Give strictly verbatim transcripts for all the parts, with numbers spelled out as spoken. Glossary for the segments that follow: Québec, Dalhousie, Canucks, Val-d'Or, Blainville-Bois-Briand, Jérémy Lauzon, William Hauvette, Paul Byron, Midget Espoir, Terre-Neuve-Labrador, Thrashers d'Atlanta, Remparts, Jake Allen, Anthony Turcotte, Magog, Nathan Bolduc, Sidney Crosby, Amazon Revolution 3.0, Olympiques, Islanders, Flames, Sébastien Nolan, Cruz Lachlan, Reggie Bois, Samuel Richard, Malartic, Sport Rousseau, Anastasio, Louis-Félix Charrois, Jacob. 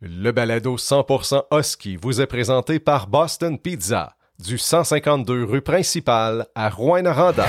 Le balado cent pour cent Husky vous est présenté par Boston Pizza, du cent cinquante-deux rue principale à Rouyn-Noranda.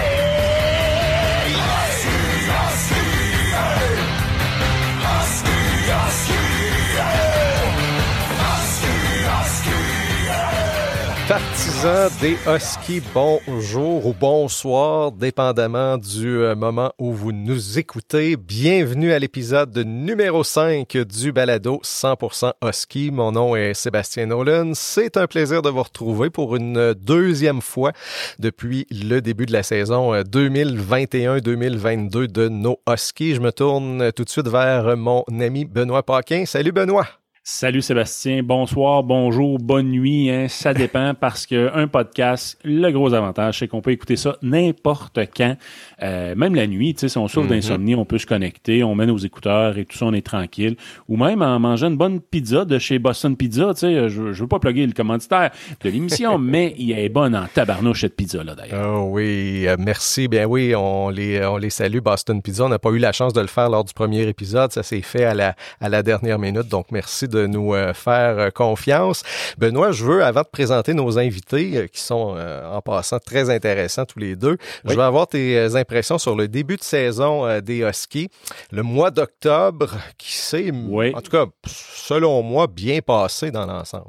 Partisans des Huskies, bonjour ou bonsoir, dépendamment du moment où vous nous écoutez. Bienvenue à l'épisode numéro cinq du balado cent pour cent Husky. Mon nom est Sébastien Nolan. C'est un plaisir de vous retrouver pour une deuxième fois depuis le début de la saison deux mille vingt et un deux mille vingt-deux de nos Huskies. Je me tourne tout de suite vers mon ami Benoît Paquin. Salut Benoît! Salut Sébastien, bonsoir, bonjour, bonne nuit, hein, ça dépend parce qu'un podcast, le gros avantage, c'est qu'on peut écouter ça n'importe quand, euh, même la nuit, tu sais, si on souffre mm-hmm. d'insomnie, on peut se connecter, on met nos écouteurs et tout ça, on est tranquille, ou même en mangeant une bonne pizza de chez Boston Pizza, tu sais, je, je veux pas plugger le commanditaire de l'émission, mais il est bon en tabarnouche cette pizza-là d'ailleurs. Oh oui, euh, merci, bien oui, on les, on les salue Boston Pizza, on n'a pas eu la chance de le faire lors du premier épisode, ça s'est fait à la, à la dernière minute, donc merci de nous faire confiance. Benoît, je veux, avant de présenter nos invités, qui sont en passant très intéressants tous les deux, oui. je veux avoir tes impressions sur le début de saison des Huskies. Le mois d'octobre, qui s'est, oui. en tout cas, selon moi, bien passé dans l'ensemble.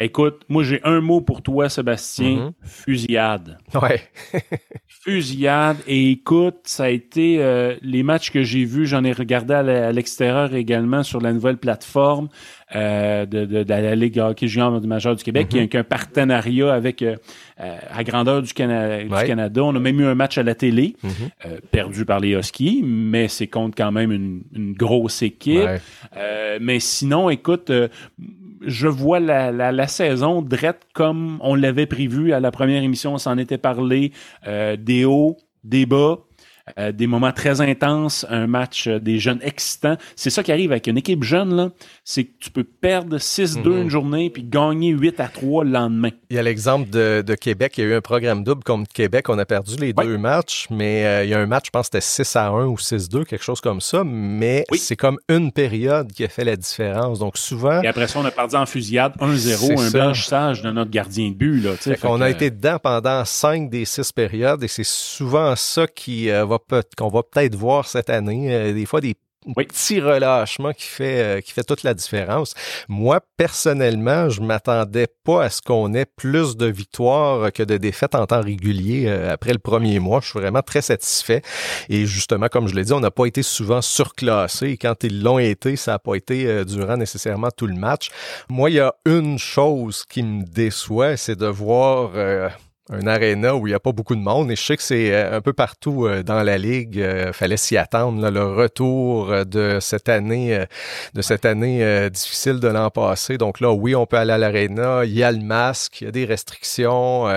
Écoute, moi, j'ai un mot pour toi, Sébastien, mm-hmm. fusillade. Ouais. Fusillade. Et écoute, ça a été euh, les matchs que j'ai vus, j'en ai regardé à, la, à l'extérieur également sur la nouvelle plateforme euh, de, de, de la Ligue hockey junior majeure du Québec, mm-hmm. qui a un, qui a un partenariat avec euh, euh, à grandeur du, Cana- ouais. du Canada. On a même eu un match à la télé, mm-hmm. euh, perdu par les Huskies, mais c'est contre quand même une, une grosse équipe. Ouais. Euh, mais sinon, écoute... Euh, je vois la, la, la saison drette comme on l'avait prévu à la première émission, on s'en était parlé, euh, des hauts, des bas, euh, des moments très intenses, un match euh, des jeunes excitants. C'est ça qui arrive avec une équipe jeune, là, c'est que tu peux perdre six deux mm-hmm. une journée puis gagner huit à trois le lendemain. Il y a l'exemple de, de Québec, il y a eu un programme double contre Québec, on a perdu les ouais. deux matchs, mais euh, il y a un match, je pense que c'était six à un ou six deux, quelque chose comme ça, mais oui. c'est comme une période qui a fait la différence. Donc souvent... Et après ça, on a perdu en fusillade un zéro, un blanchissage de notre gardien de but. Là, fait fait on que... a été dedans pendant cinq des six périodes et c'est souvent ça qui... Euh, qu'on va peut-être voir cette année, euh, des fois des oui. petits relâchements qui fait, euh, qui fait toute la différence. Moi, personnellement, je ne m'attendais pas à ce qu'on ait plus de victoires que de défaites en temps régulier euh, après le premier mois. Je suis vraiment très satisfait. Et justement, comme je l'ai dit, on n'a pas été souvent surclassés. Et quand ils l'ont été, ça n'a pas été euh, durant nécessairement tout le match. Moi, il y a une chose qui me déçoit, c'est de voir... Euh, un aréna où il n'y a pas beaucoup de monde et je sais que c'est un peu partout dans la Ligue. Il fallait s'y attendre, là, le retour de cette année de cette année difficile de l'an passé. Donc là, oui, on peut aller à l'aréna, il y a le masque, il y a des restrictions.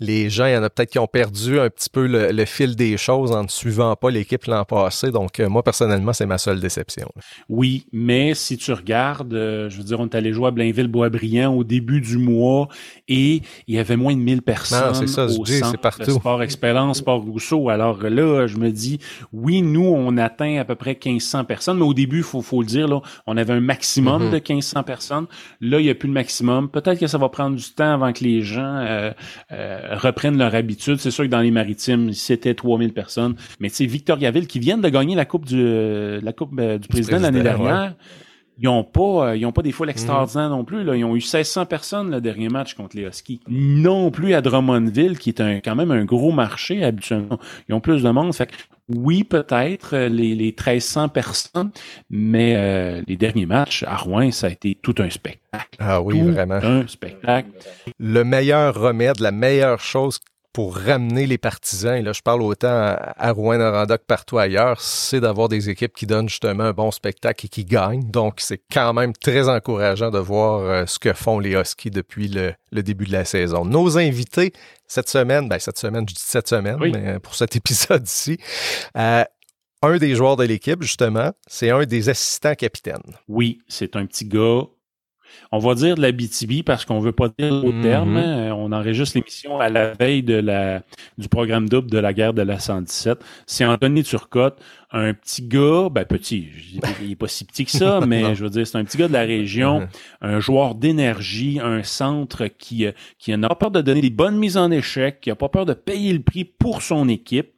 Les gens, il y en a peut-être qui ont perdu un petit peu le, le fil des choses en ne suivant pas l'équipe l'an passé. Donc moi, personnellement, c'est ma seule déception. Oui, mais si tu regardes, je veux dire, on est allé jouer à Blainville-Bois-Briand au début du mois et il y avait moins de mille personnes. Non, c'est ça, je dis, c'est partout. Sport Expellence, Sport Rousseau. Alors là, je me dis, oui, nous, on atteint à peu près mille cinq cents personnes, mais au début, il faut, faut le dire, là, on avait un maximum mm-hmm. de mille cinq cents personnes. Là, il n'y a plus de maximum. Peut-être que ça va prendre du temps avant que les gens euh, euh, reprennent leur habitude. C'est sûr que dans les Maritimes, c'était trois mille personnes. Mais tu sais, Victoriaville, qui viennent de gagner la Coupe du, euh, la coupe, euh, du, du président, président l'année dernière, ouais. Ils n'ont pas, euh, pas des foules extraordinaires mmh. non plus. Là. Ils ont eu mille six cents personnes le dernier match contre les Huskies. Non plus à Drummondville, qui est un, quand même un gros marché habituellement. Ils ont plus de monde. Fait que, oui, peut-être, les, les mille trois cents personnes, mais euh, les derniers matchs à Rouen, ça a été tout un spectacle. Ah oui, tout vraiment. un spectacle. Le meilleur remède, la meilleure chose pour ramener les partisans, et là je parle autant à Rouyn-Noranda que partout ailleurs, c'est d'avoir des équipes qui donnent justement un bon spectacle et qui gagnent. Donc c'est quand même très encourageant de voir ce que font les Huskies depuis le, le début de la saison. Nos invités cette semaine, ben cette semaine, je dis cette semaine, oui. mais pour cet épisode-ci, euh, un des joueurs de l'équipe justement, c'est un des assistants capitaines. Oui, c'est un petit gars on va dire de l'Abitibi parce qu'on ne veut pas dire d'autres mm-hmm. termes. On enregistre l'émission à la veille de la, du programme double de la guerre de la cent dix-sept. C'est Anthony Turcotte, un petit gars, ben petit, il n'est pas si petit que ça, mais je veux dire, c'est un petit gars de la région, mm-hmm. un joueur d'énergie, un centre qui, qui n'a pas peur de donner des bonnes mises en échec, qui n'a pas peur de payer le prix pour son équipe.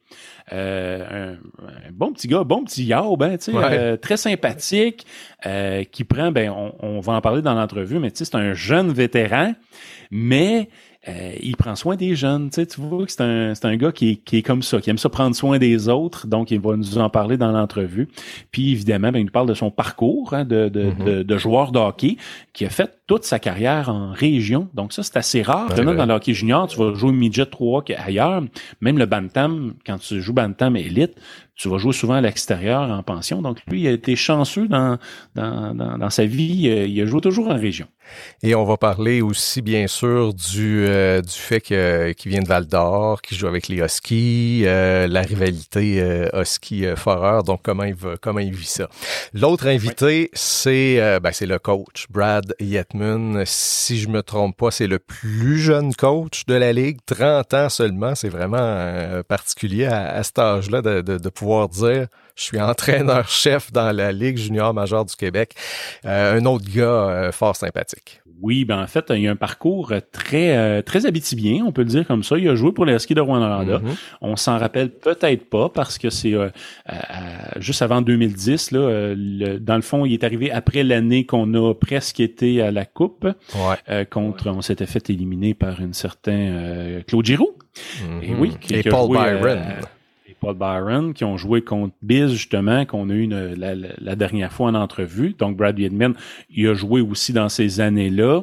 Euh, un, un bon petit gars, bon petit yob, hein, tu sais, ouais. euh, très sympathique, euh, qui prend, ben, on, on va en parler dans l'entrevue, mais tu sais, c'est un jeune vétéran, mais euh, il prend soin des jeunes, tu sais, tu vois que c'est un, c'est un gars qui est, qui est comme ça, qui aime ça prendre soin des autres, donc il va nous en parler dans l'entrevue. Puis évidemment, ben, il nous parle de son parcours hein, de, de, mm-hmm. de, de joueur de hockey, qui a fait toute sa carrière en région. Donc ça, c'est assez rare. Ouais, ouais. Dans le hockey junior, tu vas jouer midget trois ailleurs. Même le bantam, quand tu joues bantam élite, tu vas jouer souvent à l'extérieur, en pension. Donc lui, il a été chanceux dans, dans, dans, dans sa vie. Il a joué toujours en région. Et on va parler aussi, bien sûr, du, euh, du fait que, qu'il vient de Val-d'Or, qu'il joue avec les Huskies, euh, la rivalité euh, Husky-Foreurs. Donc comment il, va, comment il vit ça. L'autre invité, ouais. c'est, euh, ben, c'est le coach, Brad Yetman. Si je ne me trompe pas, c'est le plus jeune coach de la Ligue, trente ans seulement. C'est vraiment euh, particulier à, à cet âge-là de, de, de pouvoir dire « Je suis entraîneur-chef dans la Ligue junior majeure du Québec. Euh, » Un autre gars euh, fort sympathique. Oui, ben en fait, il y a un parcours très euh, très habitibien, on peut le dire comme ça. Il a joué pour les Huskies de Rouyn-Noranda. Mm-hmm. On s'en rappelle peut-être pas parce que c'est euh, euh, juste avant deux mille dix. Là, euh, le, dans le fond, il est arrivé après l'année qu'on a presque été à la Coupe. Ouais. Euh, contre, ouais. On s'était fait éliminer par une certaine euh, Claude Giroux. Mm-hmm. Et oui, qui, et qui Paul joué, Byron. Euh, Paul Byron, qui ont joué contre Biz, justement, qu'on a eu une, la, la dernière fois en entrevue. Donc, Brad Yetman, il a joué aussi dans ces années-là.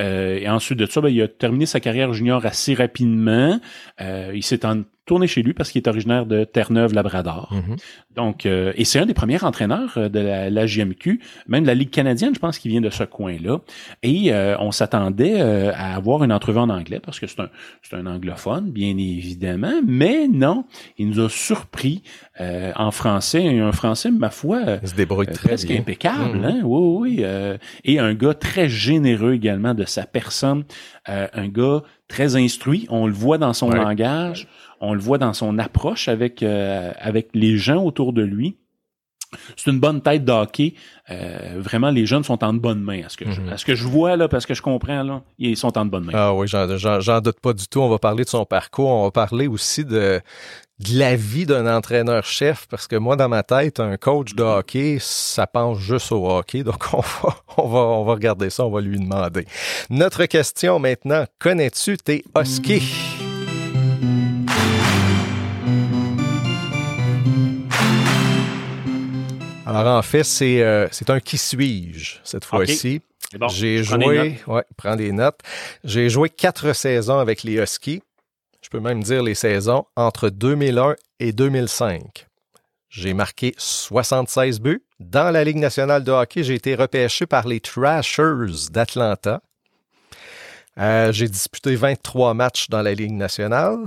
Euh, et ensuite de ça, ben, il a terminé sa carrière junior assez rapidement. Euh, il s'est en tourné chez lui parce qu'il est originaire de Terre-Neuve-Labrador. Mm-hmm. Donc, euh, et c'est un des premiers entraîneurs de la, la J M Q, même de la Ligue canadienne, je pense qu'il vient de ce coin-là. Et euh, on s'attendait euh, à avoir une entrevue en anglais parce que c'est un, c'est un anglophone, bien évidemment, mais non, il nous a surpris euh, en français, un français, ma foi, euh, il se débrouille euh, très presque bien. Impeccable. Mm-hmm. Hein? Oui, oui. Euh, et un gars très généreux également de sa personne, euh, un gars très instruit, on le voit dans son ouais. langage. On le voit dans son approche avec euh, avec les gens autour de lui. C'est une bonne tête d'hockey. Euh, vraiment, les jeunes sont en de bonnes mains. À ce que je, à ce que je vois, là, parce que je comprends, là, ils sont en de bonnes mains. Ah oui, j'en, j'en, j'en doute pas du tout. On va parler de son parcours. On va parler aussi de... de la vie d'un entraîneur-chef, parce que moi, dans ma tête, un coach de hockey, ça pense juste au hockey, donc on va, on va, on va regarder ça, on va lui demander. Notre question maintenant, connais-tu tes Huskies? Alors, en fait, c'est, euh, c'est un « qui suis-je » cette fois-ci. Okay. C'est bon. J'ai prends joué... Ouais, prends des notes. J'ai joué quatre saisons avec les Huskies. Je peux même dire les saisons entre deux mille un et deux mille cinq. J'ai marqué soixante-seize buts. Dans la Ligue nationale de hockey, j'ai été repêché par les Thrashers d'Atlanta. Euh, j'ai disputé vingt-trois matchs dans la Ligue nationale.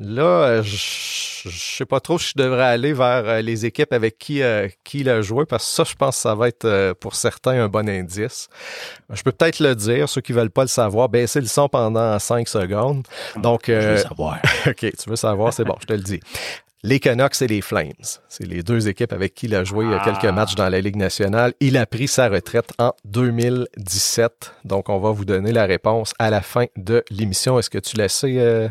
Là, je ne sais pas trop si je devrais aller vers les équipes avec qui, euh, qui il a joué, parce que ça, je pense que ça va être euh, pour certains un bon indice. Je peux peut-être le dire, ceux qui ne veulent pas le savoir, baissez le son pendant cinq secondes. Donc, euh, je veux savoir. OK, tu veux savoir, c'est bon, je te le dis. Les Canucks et les Flames, c'est les deux équipes avec qui il a joué ah. quelques matchs dans la Ligue nationale. Il a pris sa retraite en deux mille dix-sept, donc on va vous donner la réponse à la fin de l'émission. Est-ce que tu la sais... Euh,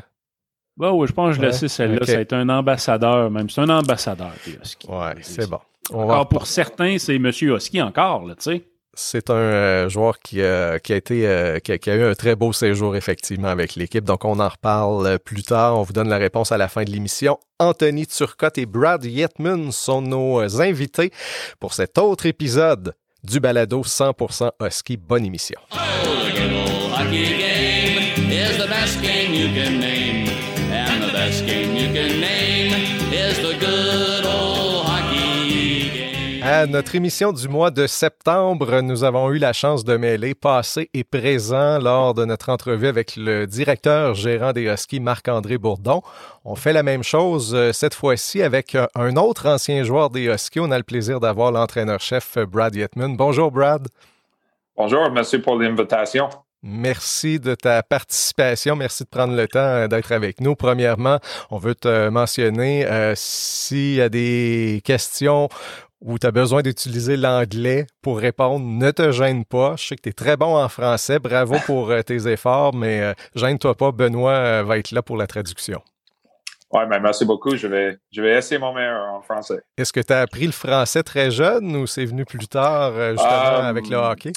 Bah oui, je pense que je ouais, laissais celle-là. Okay. Ça a été un ambassadeur, même. C'est un ambassadeur, les Huskies. Oui, c'est bon. On encore va... pour certains, c'est Monsieur Husky encore, là, tu sais. C'est un euh, joueur qui, euh, qui, a été, euh, qui, a, qui a eu un très beau séjour, effectivement, avec l'équipe. Donc, on en reparle plus tard. On vous donne la réponse à la fin de l'émission. Anthony Turcotte et Brad Yetman sont nos invités pour cet autre épisode du balado cent pour cent Husky. Bonne émission. À notre émission du mois de septembre, nous avons eu la chance de mêler passé et présent lors de notre entrevue avec le directeur gérant des Huskies, Marc-André Bourdon. On fait la même chose cette fois-ci avec un autre ancien joueur des Huskies. On a le plaisir d'avoir l'entraîneur-chef Brad Yetman. Bonjour Brad. Bonjour, merci pour l'invitation. Merci de ta participation. Merci de prendre le temps d'être avec nous. Premièrement, on veut te mentionner euh, s'il y a des questions où tu as besoin d'utiliser l'anglais pour répondre, ne te gêne pas. Je sais que tu es très bon en français. Bravo pour tes efforts, mais euh, gêne-toi pas. Benoît va être là pour la traduction. Oui, ben merci beaucoup. Je vais, je vais essayer mon meilleur en français. Est-ce que tu as appris le français très jeune ou c'est venu plus tard, justement, um... avec le hockey?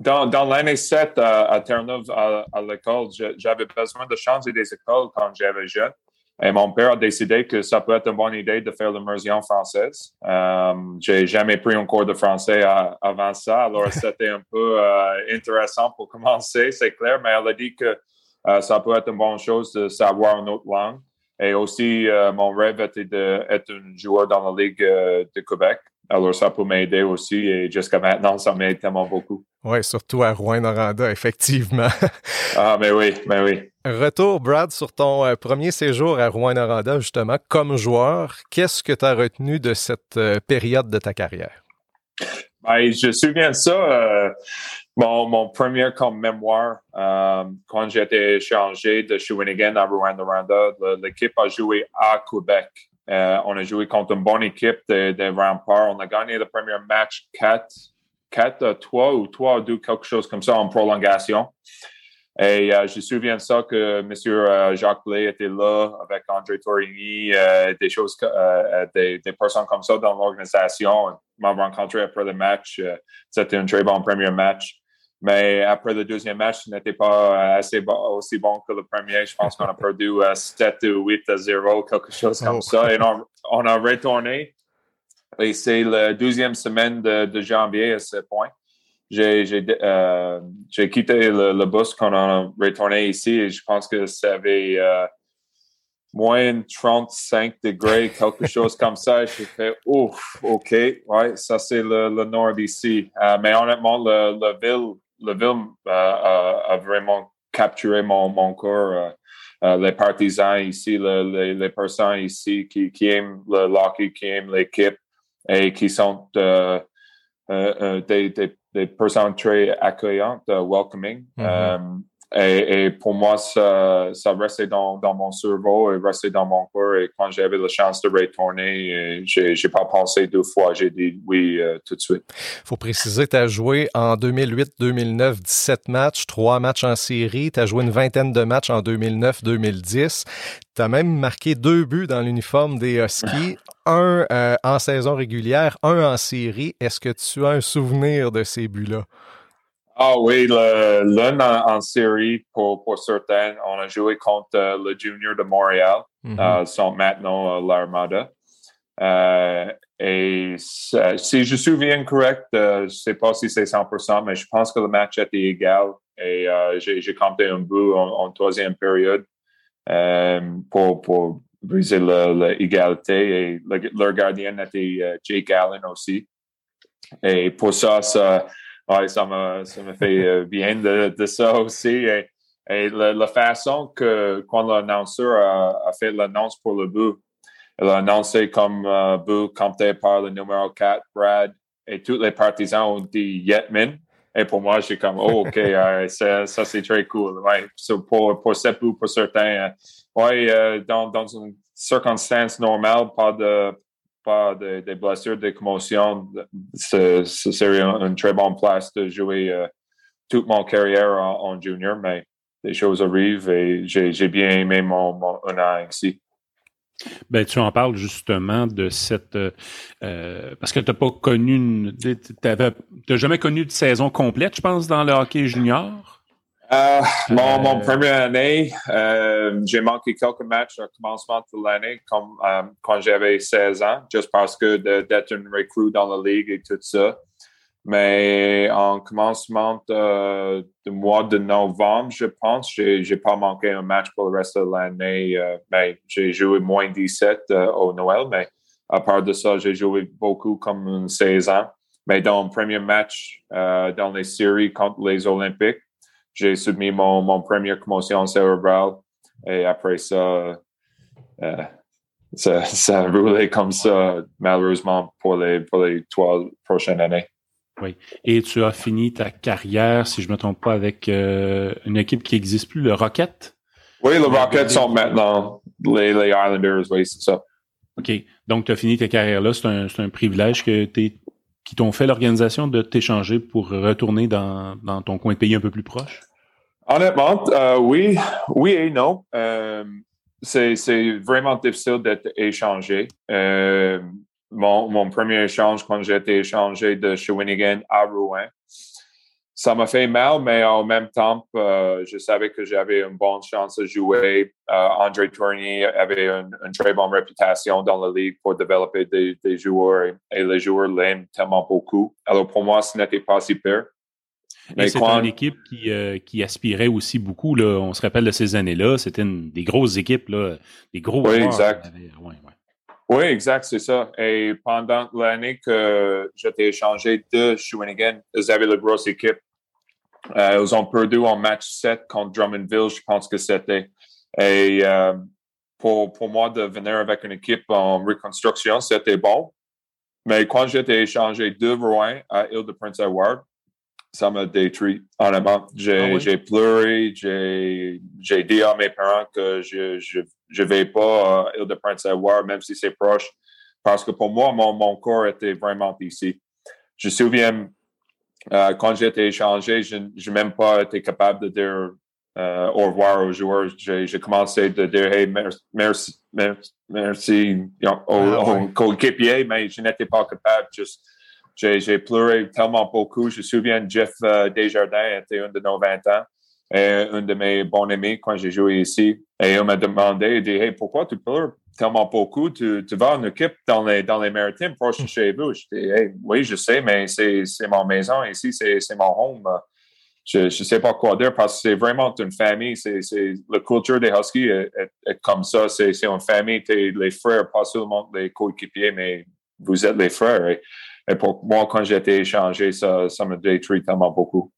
Dans, dans l'année sept à, à Terre-Neuve, à, à l'école, je, j'avais besoin de changer des écoles quand j'étais jeune. Et mon père a décidé que ça peut être une bonne idée de faire l'immersion française. Euh, j'ai jamais pris un cours de français à, avant ça, alors c'était un peu euh, intéressant pour commencer, c'est clair, mais elle a dit que euh, ça peut être une bonne chose de savoir une autre langue. Et aussi, euh, mon rêve était d'être un joueur dans la Ligue euh, de Québec. Alors, ça peut m'aider aussi et jusqu'à maintenant, ça m'aide tellement beaucoup. Oui, surtout à Rouyn-Noranda, effectivement. Ah, mais oui, mais oui. Retour, Brad, sur ton euh, premier séjour à Rouyn-Noranda, justement, comme joueur. Qu'est-ce que tu as retenu de cette euh, période de ta carrière? Ben, je me souviens de ça. Euh, mon, mon premier comme mémoire, euh, quand j'ai été échangé de Shawinigan à Rouyn-Noranda, l'équipe a joué à Québec. Euh, on a joué contre une bonne équipe des de Remparts. On a gagné le premier match quatre à trois ou trois à deux, quelque chose comme ça, en prolongation. Et euh, je me souviens de ça que M. Euh, Jacques Blais était là avec André Tourigny, euh, des choses, euh, des, des personnes comme ça dans l'organisation. On m'a rencontré après le match. Euh, c'était un très bon premier match. Mais après le deuxième match, ce n'était pas assez bon, aussi bon que le premier. Je pense qu'on a perdu uh, sept ou huit à zéro, quelque chose comme oh. ça. Et on, on a retourné. Et c'est la deuxième semaine de, de janvier à ce point. J'ai, j'ai, euh, j'ai quitté le, le bus quand on a retourné ici. Et je pense que ça avait euh, moins trente-cinq degrés, quelque chose comme ça. J'ai fait « Ouf, OK, ouais, ça c'est le, le nord d'ici. Euh, » Mais honnêtement, le, le ville... Le film euh, a, a vraiment capturé mon, mon corps. Euh, euh, les partisans ici, le, le, les personnes ici qui, qui aiment le hockey, qui aiment l'équipe et qui sont euh, euh, des, des, des personnes très accueillantes, uh, welcoming. Mm-hmm. Euh, et, et pour moi, ça, ça restait dans, dans mon cerveau et restait dans mon corps. Et quand j'avais la chance de retourner, j'ai, j'ai pas pensé deux fois. J'ai dit oui euh, tout de suite. Faut préciser, tu as joué en deux mille huit deux mille neuf dix-sept matchs, trois matchs en série. Tu as joué une vingtaine de matchs en deux mille neuf deux mille dix. Tu as même marqué deux buts dans l'uniforme des Huskies, un euh, en saison régulière, un en série. Est-ce que tu as un souvenir de ces buts-là? Ah oui, le, l'un en, en série, pour, pour certains, on a joué contre euh, le Junior de Montréal, mm-hmm. euh, sont maintenant euh, l'Armada. Euh, et si je me souviens correct, euh, je ne sais pas si c'est cent pour cent, mais je pense que le match était égal. Et euh, j'ai, j'ai compté un but en, en troisième période euh, pour, pour briser l'égalité. Et le, leur gardien était euh, Jake Allen aussi. Et pour ça, ça... Oui, ça me, ça me fait bien de, de ça aussi. Et, et la, la façon que quand l'annonceur a, a fait l'annonce pour le but, elle a annoncé comme uh, but compté par le numéro quatre, Brad, et tous les partisans ont dit Yetman. Et pour moi, j'ai comme, oh, OK, right, ça, ça c'est très cool. Ouais, so pour, pour ce but, pour certains, ouais, euh, dans, dans une circonstance normale, pas de. Des, des blessures, des commotions, ce serait une très bonne place de jouer euh, toute mon carrière en, en junior, mais les choses arrivent et j'ai, j'ai bien aimé mon, mon un an ici. Ben, tu en parles justement de cette... Euh, parce que tu n'as pas connu... Une, t'avais, t'as jamais connu de saison complète, je pense, dans le hockey junior? Euh, mon, mon première année, euh, j'ai manqué quelques matchs au commencement de l'année comme, euh, quand j'avais seize ans, juste parce que de, d'être une recrue dans la ligue et tout ça. Mais en commencement de, de mois de novembre, je pense, j'ai, j'ai pas manqué un match pour le reste de l'année. Euh, mais j'ai joué moins dix-sept euh, au Noël, mais à part de ça, j'ai joué beaucoup comme seize ans. Mais dans le premier match, euh, dans les séries contre les Olympiques, j'ai soumis mon, mon première commotion cérébrale et après ça, euh, ça, ça a roulé comme ça, malheureusement, pour les, pour les trois prochaines années. Oui. Et tu as fini ta carrière, si je ne me trompe pas, avec euh, une équipe qui n'existe plus, le Rocket. Oui, le Rocket sont maintenant les, les Islanders, oui, c'est ça. OK. Donc, tu as fini ta carrière là. C'est un, c'est un privilège que t'es, qui t'ont fait l'organisation de t'échanger pour retourner dans, dans ton coin de pays un peu plus proche? Honnêtement, euh, oui. Oui et non. Euh, c'est, c'est vraiment difficile d'être échangé. Euh, Mon, mon premier échange, quand j'ai été échangé de Shawinigan à Rouen, ça m'a fait mal, mais en même temps, euh, je savais que j'avais une bonne chance de jouer. Euh, André Tourigny avait une, une très bonne réputation dans la Ligue pour développer des, des joueurs et, et les joueurs l'aiment tellement beaucoup. Alors, pour moi, ce n'était pas si pire. Mais et c'est quand... une équipe qui, euh, qui aspirait aussi beaucoup. Là, on se rappelle de ces années-là. C'était une, des grosses équipes, là, des gros joueurs. Oui, exact. Oui, exact, c'est ça. Et pendant l'année que j'étais échangé de Shawinigan, ils avaient la grosse équipe. Euh, ils ont perdu en match sept contre Drummondville, je pense que c'était. Et euh, pour, pour moi, de venir avec une équipe en reconstruction, c'était bon. Mais quand j'étais échangé de Rouen à Île-de-Prince-Édouard, ça m'a détruit, honnêtement. J'ai, ah oui? j'ai pleuré, j'ai, j'ai dit à mes parents que je, je Je ne vais pas à Île-de-Prince-Édouard, même si c'est proche, parce que pour moi, mon, mon corps était vraiment ici. Je me souviens, euh, quand j'étais échangé, je n'ai même pas été capable de dire euh, au revoir aux joueurs. J'ai, j'ai commencé de dire « Hey, merci, merci, merci, merci ah, aux, ouais. aux coéquipiers », mais je n'étais pas capable. Juste, j'ai, j'ai pleuré tellement beaucoup. Je me souviens, Jeff euh, Desjardins était un de nos vingt ans. Et un de mes bons amis, quand j'ai joué ici, et il m'a demandé, il dit, hey, pourquoi tu pleures tellement beaucoup? Tu, tu vas en équipe dans les, dans les Maritimes, proche de chez vous. Je dis, hey, oui, je sais, mais c'est, c'est ma maison ici, c'est, c'est mon home. Je ne sais pas quoi dire parce que c'est vraiment une famille. C'est, c'est, la culture des Huskies est, est, est comme ça. C'est, c'est une famille. T'es les frères, pas seulement les coéquipiers, mais vous êtes les frères. Et, et pour moi, quand j'ai été échangé, ça, ça me détruit tellement beaucoup.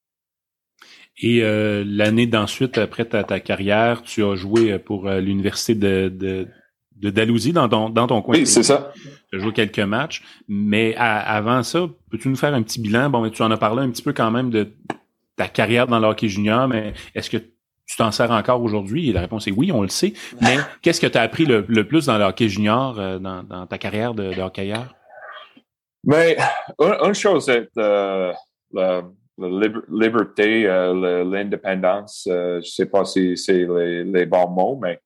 Et euh, l'année d'ensuite, après ta, ta carrière, tu as joué pour euh, l'université de, de, de Dalhousie dans ton, dans ton coin. Oui, c'est ça. Tu as joué quelques matchs. Mais à, avant ça, peux-tu nous faire un petit bilan? Bon, tu en as parlé un petit peu quand même de ta carrière dans le hockey junior, mais est-ce que tu t'en sers encore aujourd'hui? Et la réponse est oui, on le sait. Mais qu'est-ce que tu as appris le, le plus dans le hockey junior, euh, dans, dans ta carrière de, de hockeyeur? Mais une, une chose est... Euh, la... La lib- liberté, euh, la, l'indépendance, euh, je ne sais pas si c'est les, les bons mots, mais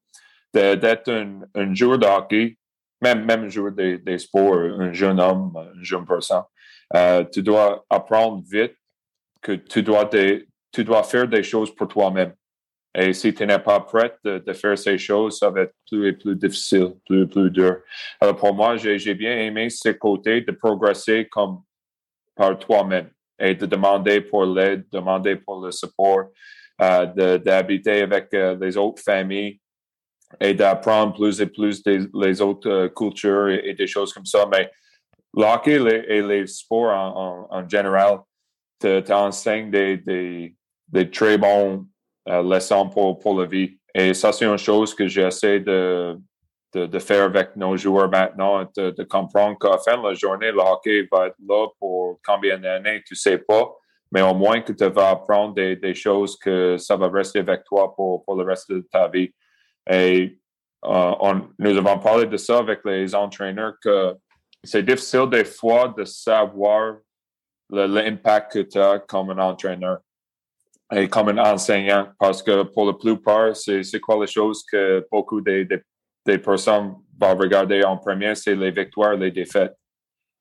de, d'être un, un joueur de hockey, même, même un joueur des, des sports, un jeune homme, un jeune personne, euh, tu dois apprendre vite que tu dois, te, tu dois faire des choses pour toi-même. Et si tu n'es pas prêt de, de faire ces choses, ça va être plus et plus difficile, plus et plus dur. Alors pour moi, j'ai, j'ai bien aimé ce côté de progresser comme par toi-même. Et de demander pour l'aide, demander pour le support, euh, de, d'habiter avec euh, les autres familles et d'apprendre plus et plus des les autres euh, cultures et, et des choses comme ça. Mais le hockey les, et les sports en, en, en général te, t'enseignent des, des, des très bonnes euh, leçons pour, pour la vie. Et ça, c'est une chose que j'essaie de, de, de faire avec nos joueurs maintenant, de, de comprendre qu'à la fin de la journée, le hockey va être là pour combien d'années, tu ne sais pas, mais au moins que tu vas apprendre des, des choses que ça va rester avec toi pour, pour le reste de ta vie. Et euh, on, nous avons parlé de ça avec les entraîneurs, que c'est difficile des fois de savoir le, l'impact que tu as comme un entraîneur et comme un enseignant, parce que pour la plupart, c'est, c'est quoi les choses que beaucoup des, des des personnes vont regarder en premier, c'est les victoires, les défaites.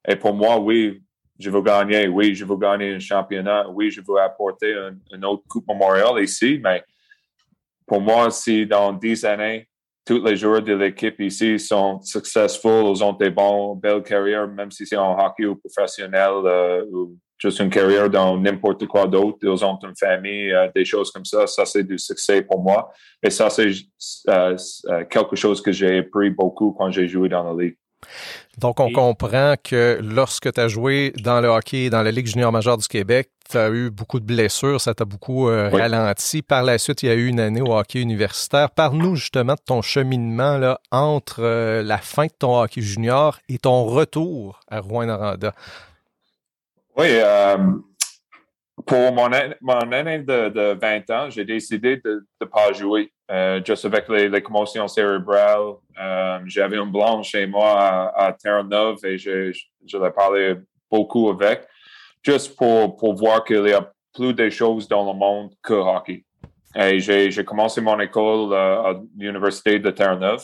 Et pour moi, oui, je veux gagner. Oui, je veux gagner un championnat. Oui, je veux apporter un, une autre Coupe Memorial ici. Mais pour moi, si dans dix années, tous les joueurs de l'équipe ici sont successful, ils ont des bonnes, belles carrières, même si c'est en hockey ou professionnel euh, ou juste une carrière dans n'importe quoi d'autre, ils ont une famille, euh, des choses comme ça, ça c'est du succès pour moi. Et ça c'est euh, quelque chose que j'ai appris beaucoup quand j'ai joué dans la Ligue. Donc on et... comprend que lorsque tu as joué dans le hockey, dans la Ligue junior majeure du Québec, tu as eu beaucoup de blessures, ça t'a beaucoup euh, oui. ralenti. Par la suite, il y a eu une année au hockey universitaire. Parle-nous justement de ton cheminement là, entre euh, la fin de ton hockey junior et ton retour à Rouyn-Noranda. Oui, euh, pour mon, mon année de, de vingt ans, j'ai décidé de ne pas jouer. Euh, juste avec les, les commotions cérébrales, euh, j'avais une blonde chez moi à, à Terre-Neuve et je, je, je l'ai parlé beaucoup avec, juste pour, pour voir qu'il y a plus de choses dans le monde que hockey. Et j'ai, j'ai commencé mon école à, à l'Université de Terre-Neuve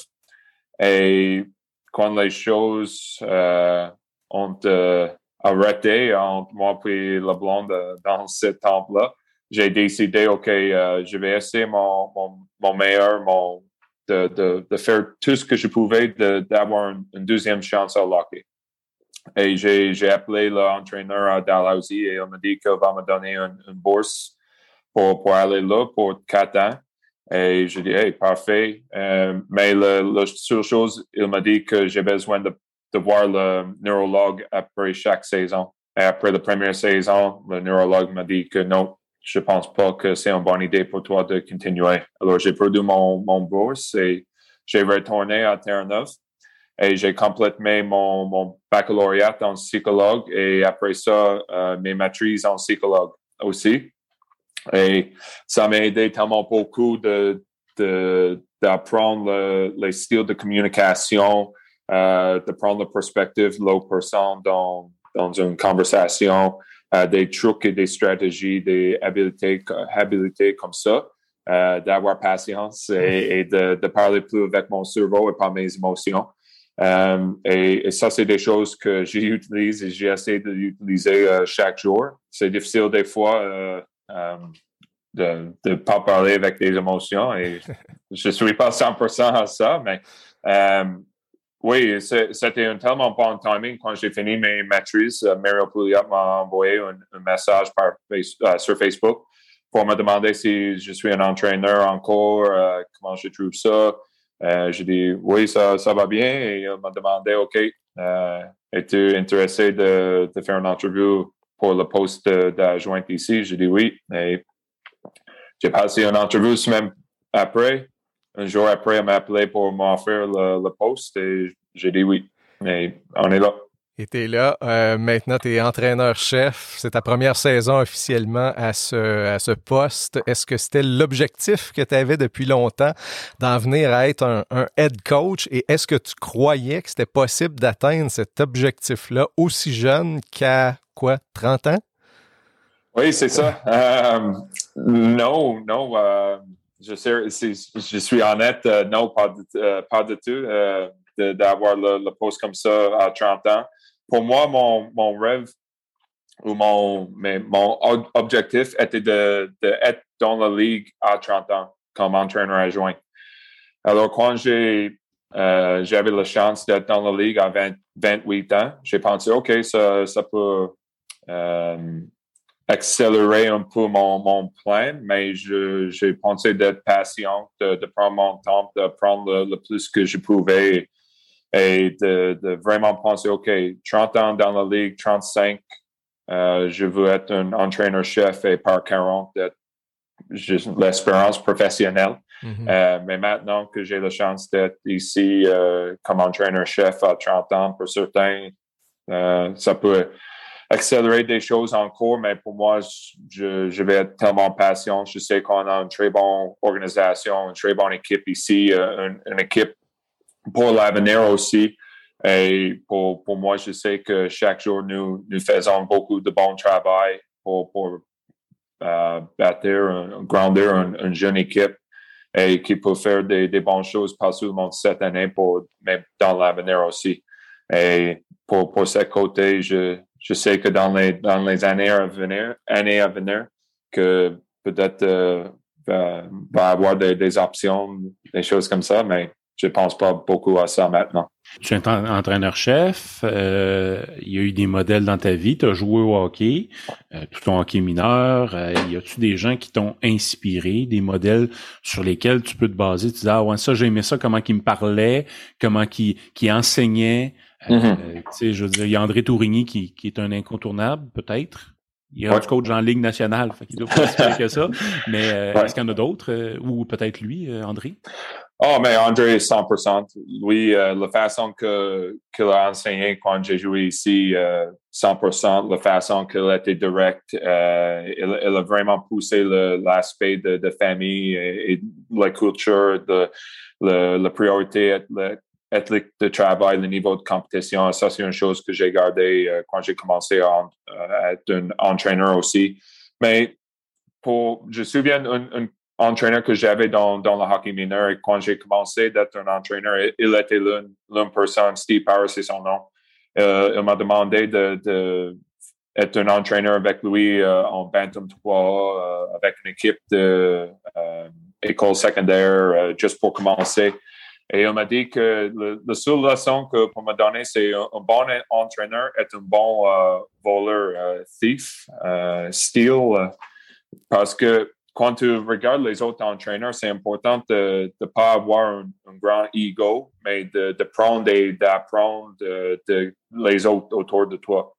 et quand les choses euh, ont euh, arrêté entre moi et la blonde dans ce temps-là, j'ai décidé, OK, euh, je vais essayer mon, mon, mon meilleur, mon, de, de, de faire tout ce que je pouvais de, d'avoir une, une deuxième chance à hockey. Et j'ai, j'ai appelé l'entraîneur à Dalhousie et on m'a dit qu'il va me donner une, une bourse pour, pour aller là pour quatre ans. Et j'ai dit, hey, parfait. Euh, mais la, la seule chose, il m'a dit que j'ai besoin de, de voir le neurologue après chaque saison. Et après la première saison, le neurologue m'a dit que non, je ne pense pas que c'est une bonne idée pour toi de continuer. Alors, j'ai perdu mon, mon bourse et j'ai retourné à Terre-Neuve et j'ai complété mon, mon baccalauréat en psychologue et après ça, euh, mes maîtrises en psychologue aussi. Et ça m'a aidé tellement beaucoup de, de, d'apprendre le, les styles de communication, euh, de prendre la perspective de l'autre personne dans, dans une conversation, Uh, des trucs et des stratégies, des habiletés, habiletés comme ça, uh, d'avoir patience et, et de, de parler plus avec mon cerveau et pas mes émotions. Um, et, et ça, c'est des choses que j'utilise et j'essaie de l'utiliser uh, chaque jour. C'est difficile des fois uh, um, de ne pas parler avec des émotions et je ne suis pas cent pour cent à ça, mais um, oui, c'était un tellement bon timing. Quand j'ai fini mes matrices, Mario Pouliot m'a envoyé un, un message par, euh, sur Facebook pour me demander si je suis un entraîneur encore, euh, comment je trouve ça. Euh, j'ai dit, oui, ça, ça va bien. Et il m'a demandé, OK, euh, es-tu intéressé de, de faire une entrevue pour le poste d'adjoint ici? J'ai dit oui. Et j'ai passé une entrevue semaine après. Un jour après, elle m'a appelé pour m'offrir le, le poste et j'ai dit oui. Mais on est là. Et t'es là. Euh, maintenant, t'es entraîneur-chef. C'est ta première saison officiellement à ce, à ce poste. Est-ce que c'était l'objectif que t'avais depuis longtemps d'en venir à être un, un head coach? Et est-ce que tu croyais que c'était possible d'atteindre cet objectif-là aussi jeune qu'à quoi, trente ans? Oui, c'est ça. Euh, non, non. Euh... Je, sais, si je suis honnête, euh, non, pas de, euh, pas de tout, euh, de, d'avoir le, le poste comme ça à trente ans. Pour moi, mon, mon rêve ou mon, mais mon objectif était de, de être dans la Ligue à trente ans comme entraîneur adjoint. Alors, quand j'ai, euh, j'avais la chance d'être dans la Ligue à vingt, vingt-huit ans, j'ai pensé, OK, ça, ça peut... Euh, accélérer un peu mon, mon plan, mais je, j'ai pensé d'être patient, de, de prendre mon temps, de prendre le, le plus que je pouvais et de, de vraiment penser, OK, trente ans dans la Ligue, trente-cinq, euh, je veux être un entraîneur-chef et par quarante, d'être juste l'espérance professionnelle. Mm-hmm. Euh, mais maintenant que j'ai la chance d'être ici euh, comme entraîneur-chef à trente ans, pour certains, euh, ça peut... accélérer des choses encore, mais pour moi, je, je vais être tellement patient. Je sais qu'on a une très bonne organisation, une très bonne équipe ici, une, une équipe pour l'avenir aussi. Et pour, pour moi, je sais que chaque jour, nous, nous faisons beaucoup de bon travail pour, pour euh, bâtir, grandir une, une jeune équipe et qui peut faire des, des bonnes choses, pas seulement cette année, pour, mais dans l'avenir aussi. Et pour, pour ce côté, je, je sais que dans les, dans les années à venir, années à venir que peut-être euh, va, va avoir des, des options, des choses comme ça, mais je ne pense pas beaucoup à ça maintenant. Tu es entraîneur-chef, euh, il y a eu des modèles dans ta vie, tu as joué au hockey, euh, tout ton hockey mineur, euh, y a-tu des gens qui t'ont inspiré, des modèles sur lesquels tu peux te baser, tu dis « Ah ouais, ça, j'ai aimé ça, comment qu'il me parlait, comment qu'il, qu'il enseignait ». Mm-hmm. Euh, tu sais, je veux dire, il y a André Tourigny qui, qui est un incontournable, peut-être. Il est ouais. coach en Ligue nationale, fait qu'il doit pas se faire que ça. Mais euh, ouais. est-ce qu'il y en a d'autres? Euh, ou peut-être lui, euh, André? Oh, mais André, cent pour cent. Lui, euh, la façon que, qu'il a enseigné quand j'ai joué ici, euh, cent pour cent, la façon qu'il était direct, euh, il, il a vraiment poussé le, l'aspect de, de famille et, et de la culture, de, le, la priorité athlétique de travail, le niveau de compétition. Ça, c'est une chose que j'ai gardée euh, quand j'ai commencé à, à être un entraîneur aussi. Mais pour, je me souviens une, une entraîneur que j'avais dans, dans le hockey mineur. Et quand j'ai commencé d'être un entraîneur, il était l'une, l'une personne, Steve Powers, c'est son nom. Euh, il m'a demandé de, de être un entraîneur avec lui euh, en Bantam trois, euh, avec une équipe de euh, école secondaire, euh, juste pour commencer. Et il m'a dit que le, la seule leçon que pour me donner, c'est un, un bon entraîneur est un bon euh, voleur, euh, thief, euh, steal, euh, parce que quand tu regardes les autres entraîneurs, c'est important de ne pas avoir un, un grand ego, mais de, de prendre et d'apprendre de, de les autres autour de toi.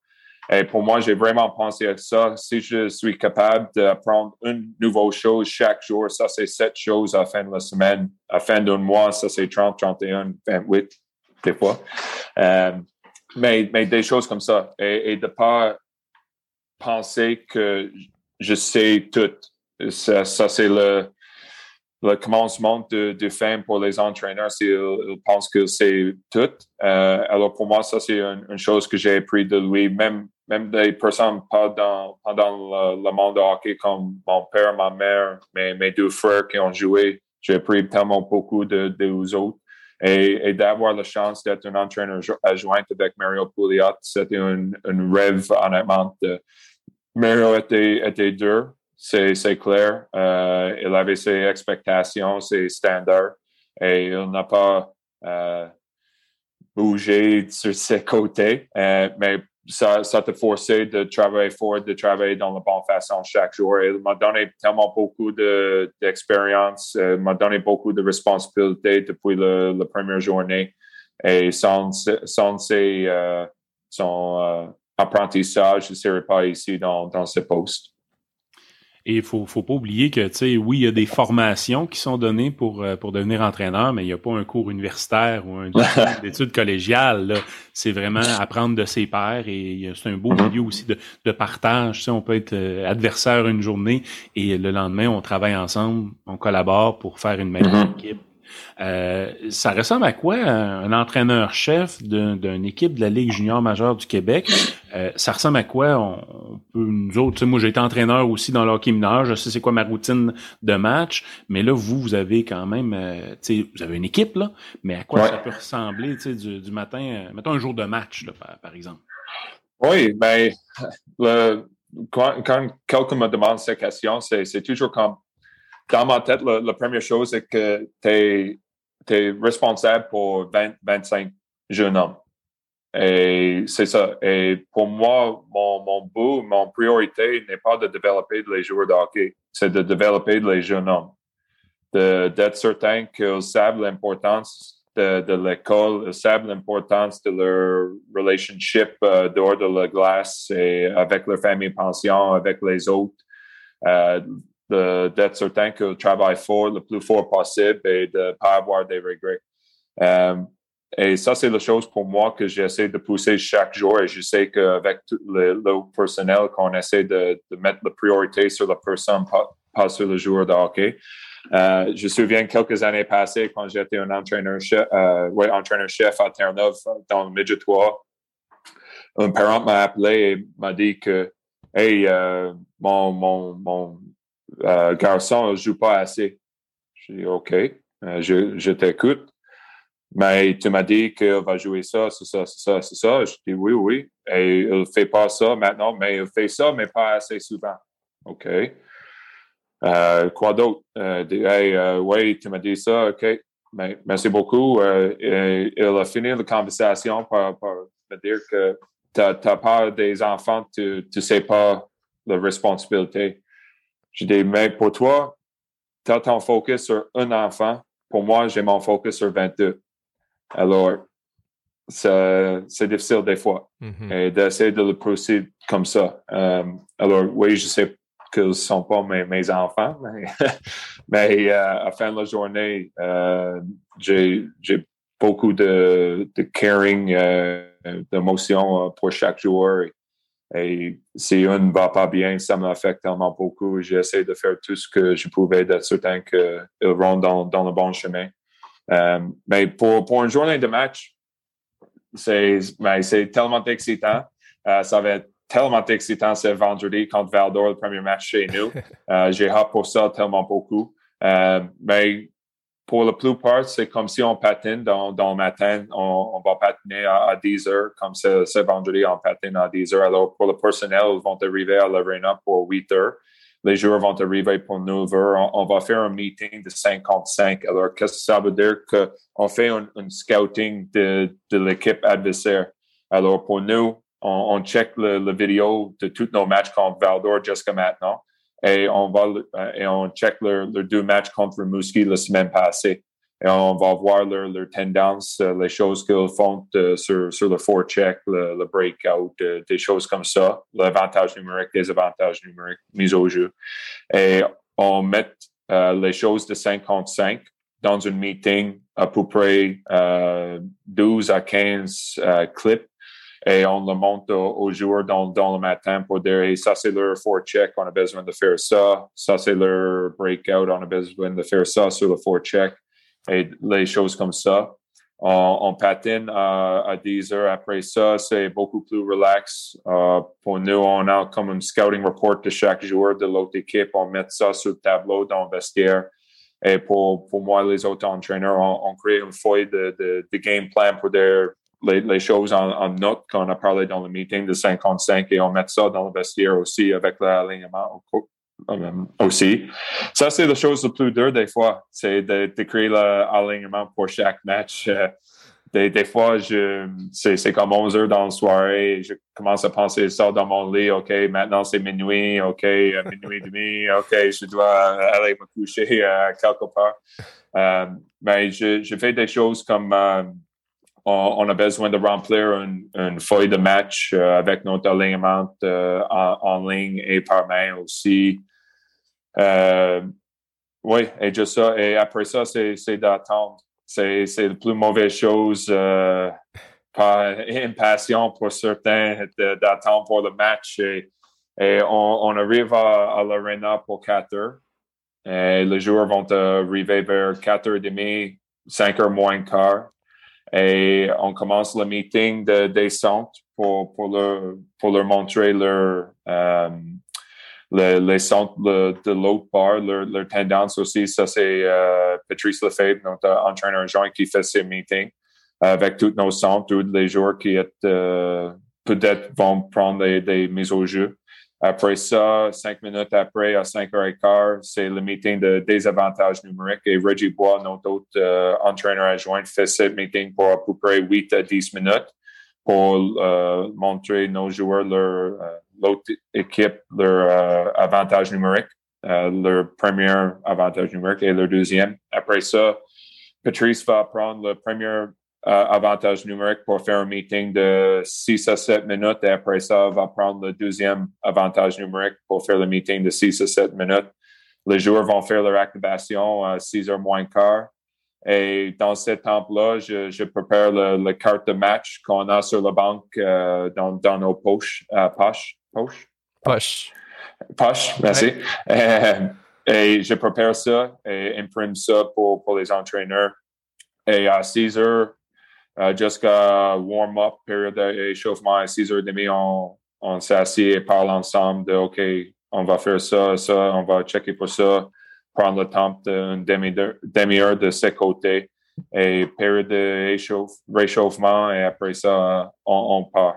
Et pour moi, j'ai vraiment pensé à ça. Si je suis capable d'apprendre une nouvelle chose chaque jour, ça c'est sept choses à la fin de la semaine. À la fin d'un mois, ça c'est trente, trente et un, vingt-huit, des fois. Euh, mais, mais des choses comme ça. Et, et de ne pas penser que je sais tout. Ça, ça, c'est le, le commencement de, de fin pour les entraîneurs s'ils ils pensent que c'est tout. Euh, alors, pour moi, ça, c'est une, une chose que j'ai appris de lui. Même, même des personnes pas dans, pas dans le, le monde de hockey comme mon père, ma mère, mes, mes deux frères qui ont joué, j'ai appris tellement beaucoup de, de eux autres. Et, et d'avoir la chance d'être un entraîneur adjoint avec Mario Pouliot, c'était un, un rêve, honnêtement. De... Mario était, était dur. C'est, c'est clair. Euh, il avait ses expectations, ses standards, et il n'a pas euh, bougé sur ses côtés. Euh, mais ça, ça t'a forcé de travailler fort, de travailler dans la bonne façon chaque jour. Il m'a donné tellement beaucoup de, d'expérience, il m'a donné beaucoup de responsabilités depuis le, la première journée. Et sans, sans ses, euh, son euh, apprentissage, je ne serais pas ici dans, dans ce poste. Et il ne faut, faut pas oublier que, tu sais, oui, il y a des formations qui sont données pour, pour devenir entraîneur, mais il n'y a pas un cours universitaire ou un étude collégiale, là. C'est vraiment apprendre de ses pairs et c'est un beau milieu aussi de, de partage. Tu sais, on peut être adversaire une journée et le lendemain, on travaille ensemble, on collabore pour faire une meilleure équipe. Euh, ça ressemble à quoi un entraîneur-chef d'un, d'une équipe de la Ligue junior majeure du Québec? Euh, ça ressemble à quoi on peut, nous autres? Tu sais, moi, j'ai été entraîneur aussi dans le hockey mineur. Je sais c'est quoi ma routine de match. Mais là, vous, vous avez quand même, euh, tu sais, vous avez une équipe, là. Mais à quoi ouais. ça peut ressembler, tu sais, du, du matin, euh, mettons un jour de match, là, par, par exemple? Oui, ben, le, quand, quand quelqu'un me demande cette question, c'est, c'est toujours comme. Dans ma tête, la, la première chose, c'est que tu es responsable pour vingt, vingt-cinq jeunes hommes. Et c'est ça. Et pour moi, mon, mon but, mon priorité n'est pas de développer les joueurs de hockey, c'est de développer les jeunes hommes. De, d'être certain qu'ils savent l'importance de, de l'école, ils savent l'importance de leur relationship euh, dehors de la glace et avec leur famille pension, avec les autres. Euh, De, d'être certain qu'ils travaillent fort, le plus fort possible et de ne pas avoir des regrets. Um, et ça, c'est la chose pour moi que j'essaie de pousser chaque jour et je sais qu'avec tout le, le personnel, qu'on essaie de, de mettre la priorité sur la personne, pas, pas sur le joueur de hockey. Uh, je me souviens quelques années passées quand j'étais un entraîneur-chef uh, ouais, entraîneur-chef à Terre-Neuve dans le Midget trois. Un parent m'a appelé et m'a dit que « Hey, uh, mon... mon, mon Euh, garçon, il ne joue pas assez. » J'ai dit, OK, euh, je, je t'écoute. Mais tu m'as dit qu'il va jouer ça, c'est ça, c'est ça, c'est ça. Je dis, oui, oui. Et il ne fait pas ça maintenant, mais il fait ça, mais pas assez souvent. OK. Euh, quoi d'autre? Euh, hey, euh, oui, tu m'as dit ça, OK. Mais, merci beaucoup. Euh, et, il a fini la conversation par, par me dire que tu as peur des enfants, tu ne sais pas la responsabilité. J'ai dit, mais pour toi, tu as ton focus sur un enfant. Pour moi, j'ai mon focus sur vingt-deux. Alors, ça, c'est difficile des fois. Mm-hmm. Et d'essayer de le procéder comme ça. Euh, alors, oui, je sais que ce ne sont pas mes, mes enfants, mais, mais euh, à la fin de la journée, euh, j'ai, j'ai beaucoup de, de caring, euh, d'émotion pour chaque joueur. Et, et si une ne va pas bien, ça m'affecte tellement beaucoup. J'essaie de faire tout ce que je pouvais d'être certain qu'ils vont dans, dans le bon chemin. Euh, mais pour, pour une journée de match, c'est, mais c'est tellement excitant. Euh, ça va être tellement excitant ce vendredi contre Val-d'Or, le premier match chez nous. euh, j'ai hâte pour ça tellement beaucoup. Euh, mais pour la plupart, c'est comme si on patine dans, dans le matin. On, on va patiner à, à dix heures, comme ce, ce vendredi, on patine à dix heures. Alors, pour le personnel, ils vont arriver à l'aréna pour huit heures. Les joueurs vont arriver pour neuf heures. On, on va faire un meeting de cinquante-cinq. Alors, qu'est-ce que ça veut dire? Qu'on fait un, un scouting de, de l'équipe adversaire. Alors, pour nous, on, on check le, le vidéo de tous nos matchs contre Val-d'Or jusqu'à maintenant. Et on va et on check leurs leur deux matchs contre Rimouski la semaine passée. Et on va voir leurs leur tendances, les choses qu'ils font de, sur, sur le forecheck, le, le breakout, de, des choses comme ça, l'avantage numérique, les avantages numériques, mise au jeu. Et on met euh, les choses de cinquante-cinq dans une meeting à peu près euh, douze à quinze euh, clips. Et on le monte aux, aux joueurs dans, dans le matin pour dire hey, ça c'est leur forecheck, on a besoin de faire ça, ça c'est leur breakout, on a besoin de faire ça sur le forecheck et les choses comme ça. On, on patine à, à dix heures après ça, c'est beaucoup plus relax. Uh, pour nous, on a comme un scouting report de chaque joueur de l'autre équipe, on met ça sur le tableau dans le vestiaire. Et pour, pour moi, les autres entraîneurs, on, on crée une feuille de, de, de game plan pour dire Les, les choses en, en note qu'on a parlé dans le meeting de cinquante-cinq et on met ça dans le vestiaire aussi avec l'alignement aussi. Ça, c'est la chose la plus dure des fois, c'est de, de créer l'alignement pour chaque match. Des, des fois, je, c'est, c'est comme onze heures dans la soirée et je commence à penser ça dans mon lit. OK, maintenant c'est minuit. OK, minuit et demi. OK, je dois aller me coucher euh, quelque part. Euh, mais je, je fais des choses comme... Euh, On a besoin de remplir une, une feuille de match euh, avec notre alignement euh, en, en ligne et par mail aussi. Euh, oui, et juste ça. Et après ça, c'est, c'est d'attendre. C'est, c'est la plus mauvaise chose, euh, par impatience pour certains, de, d'attendre pour le match. Et, et on, on arrive à, à l'aréna pour quatre heures. Et les joueurs vont arriver vers quatre heures trente, cinq heures moins quart. Et on commence le meeting de descente pour, pour, leur, pour leur montrer leur, euh, le, les centres le, de l'autre part, leur, leur tendance aussi. Ça, c'est euh, Patrice Lefebvre, notre entraîneur adjoint, qui fait ses meetings avec tous nos centres, tous les joueurs qui est, euh, peut-être vont prendre des, des mises au jeu. Après ça, cinq minutes après, à cinq heures quinze, c'est le meeting de désavantages numériques. Et Reggie Bois, notre autre euh, entraîneur adjoint, fait ce meeting pour à peu près huit à dix minutes pour euh, montrer nos joueurs, leur, euh, l'autre équipe, leur euh, avantage numérique, euh, leur premier avantage numérique et leur deuxième. Après ça, Patrice va prendre le premier Uh, avantage numérique pour faire un meeting de six à sept minutes et après ça, on va prendre le deuxième avantage numérique pour faire le meeting de six à sept minutes. Les joueurs vont faire leur activation à six heures moins quart et dans ce temps-là, je, je prépare le, le carte de match qu'on a sur la banque euh, dans, dans nos poches. Euh, poche? Poche? Poche. Poche, merci. Ouais. Et, et je prépare ça et imprime ça pour, pour les entraîneurs. Et à six heures, Uh, jusqu'à warm-up, période d'échauffement à six heures trente, on, on s'assied et parle ensemble de OK, on va faire ça, ça, on va checker pour ça, prendre le temps d'une demi-heure, demi-heure de ce côté et période de réchauffement et après ça, on, on part.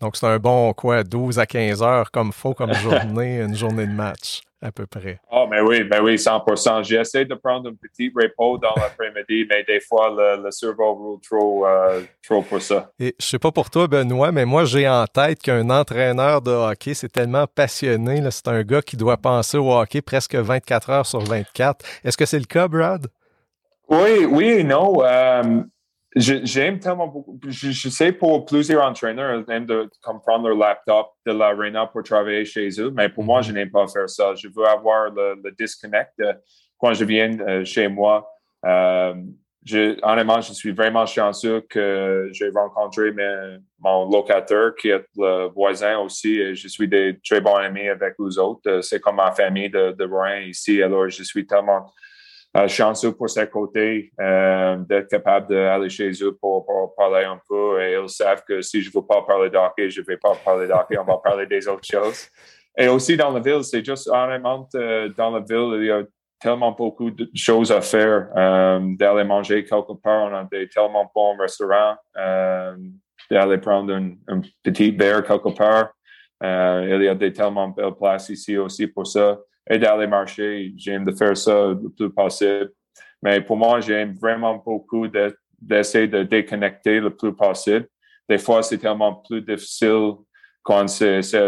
Donc, c'est un bon quoi, douze à quinze heures comme faut comme journée, une journée de match. À peu près. Ah, oh, mais oui, mais oui, cent pour cent. J'essaie de prendre un petit repos dans l'après-midi, mais des fois, le, le cerveau roule trop, euh, trop pour ça. Et je sais pas pour toi, Benoît, mais moi, j'ai en tête qu'un entraîneur de hockey, c'est tellement passionné. Là, c'est un gars qui doit penser au hockey presque vingt-quatre heures sur vingt-quatre. Est-ce que c'est le cas, Brad? Oui, oui et non. Euh, J'aime tellement beaucoup. Je, je sais pour plusieurs entraîneurs, ils aiment de, comme prendre leur laptop de l'aréna pour travailler chez eux, mais pour moi, je n'aime pas faire ça. Je veux avoir le, le disconnect de, quand je viens euh, chez moi. Euh, je, honnêtement, je suis vraiment chanceux que j'ai rencontré mes, mon locataire qui est le voisin aussi. Et je suis des très bons amis avec les autres. C'est comme ma famille de, de Rouyn ici. Alors, je suis tellement Euh, chanceux pour ce côté euh, d'être capable d'aller chez eux pour, pour parler un peu. Et ils savent que si je ne veux pas parler d'hockey, je ne vais pas parler d'hockey, on va parler des autres choses. Et aussi dans la ville, c'est juste, honnêtement, euh, dans la ville, il y a tellement beaucoup de choses à faire. Euh, d'aller manger quelque part, on a des tellement bons restaurants. Euh, d'aller prendre un, un petit verre quelque part. Euh, il y a des tellement belles places ici aussi pour ça. Et d'aller marcher, j'aime de faire ça le plus possible. Mais pour moi, j'aime vraiment beaucoup de, d'essayer de déconnecter le plus possible. Des fois, c'est tellement plus difficile quand c'est, c'est,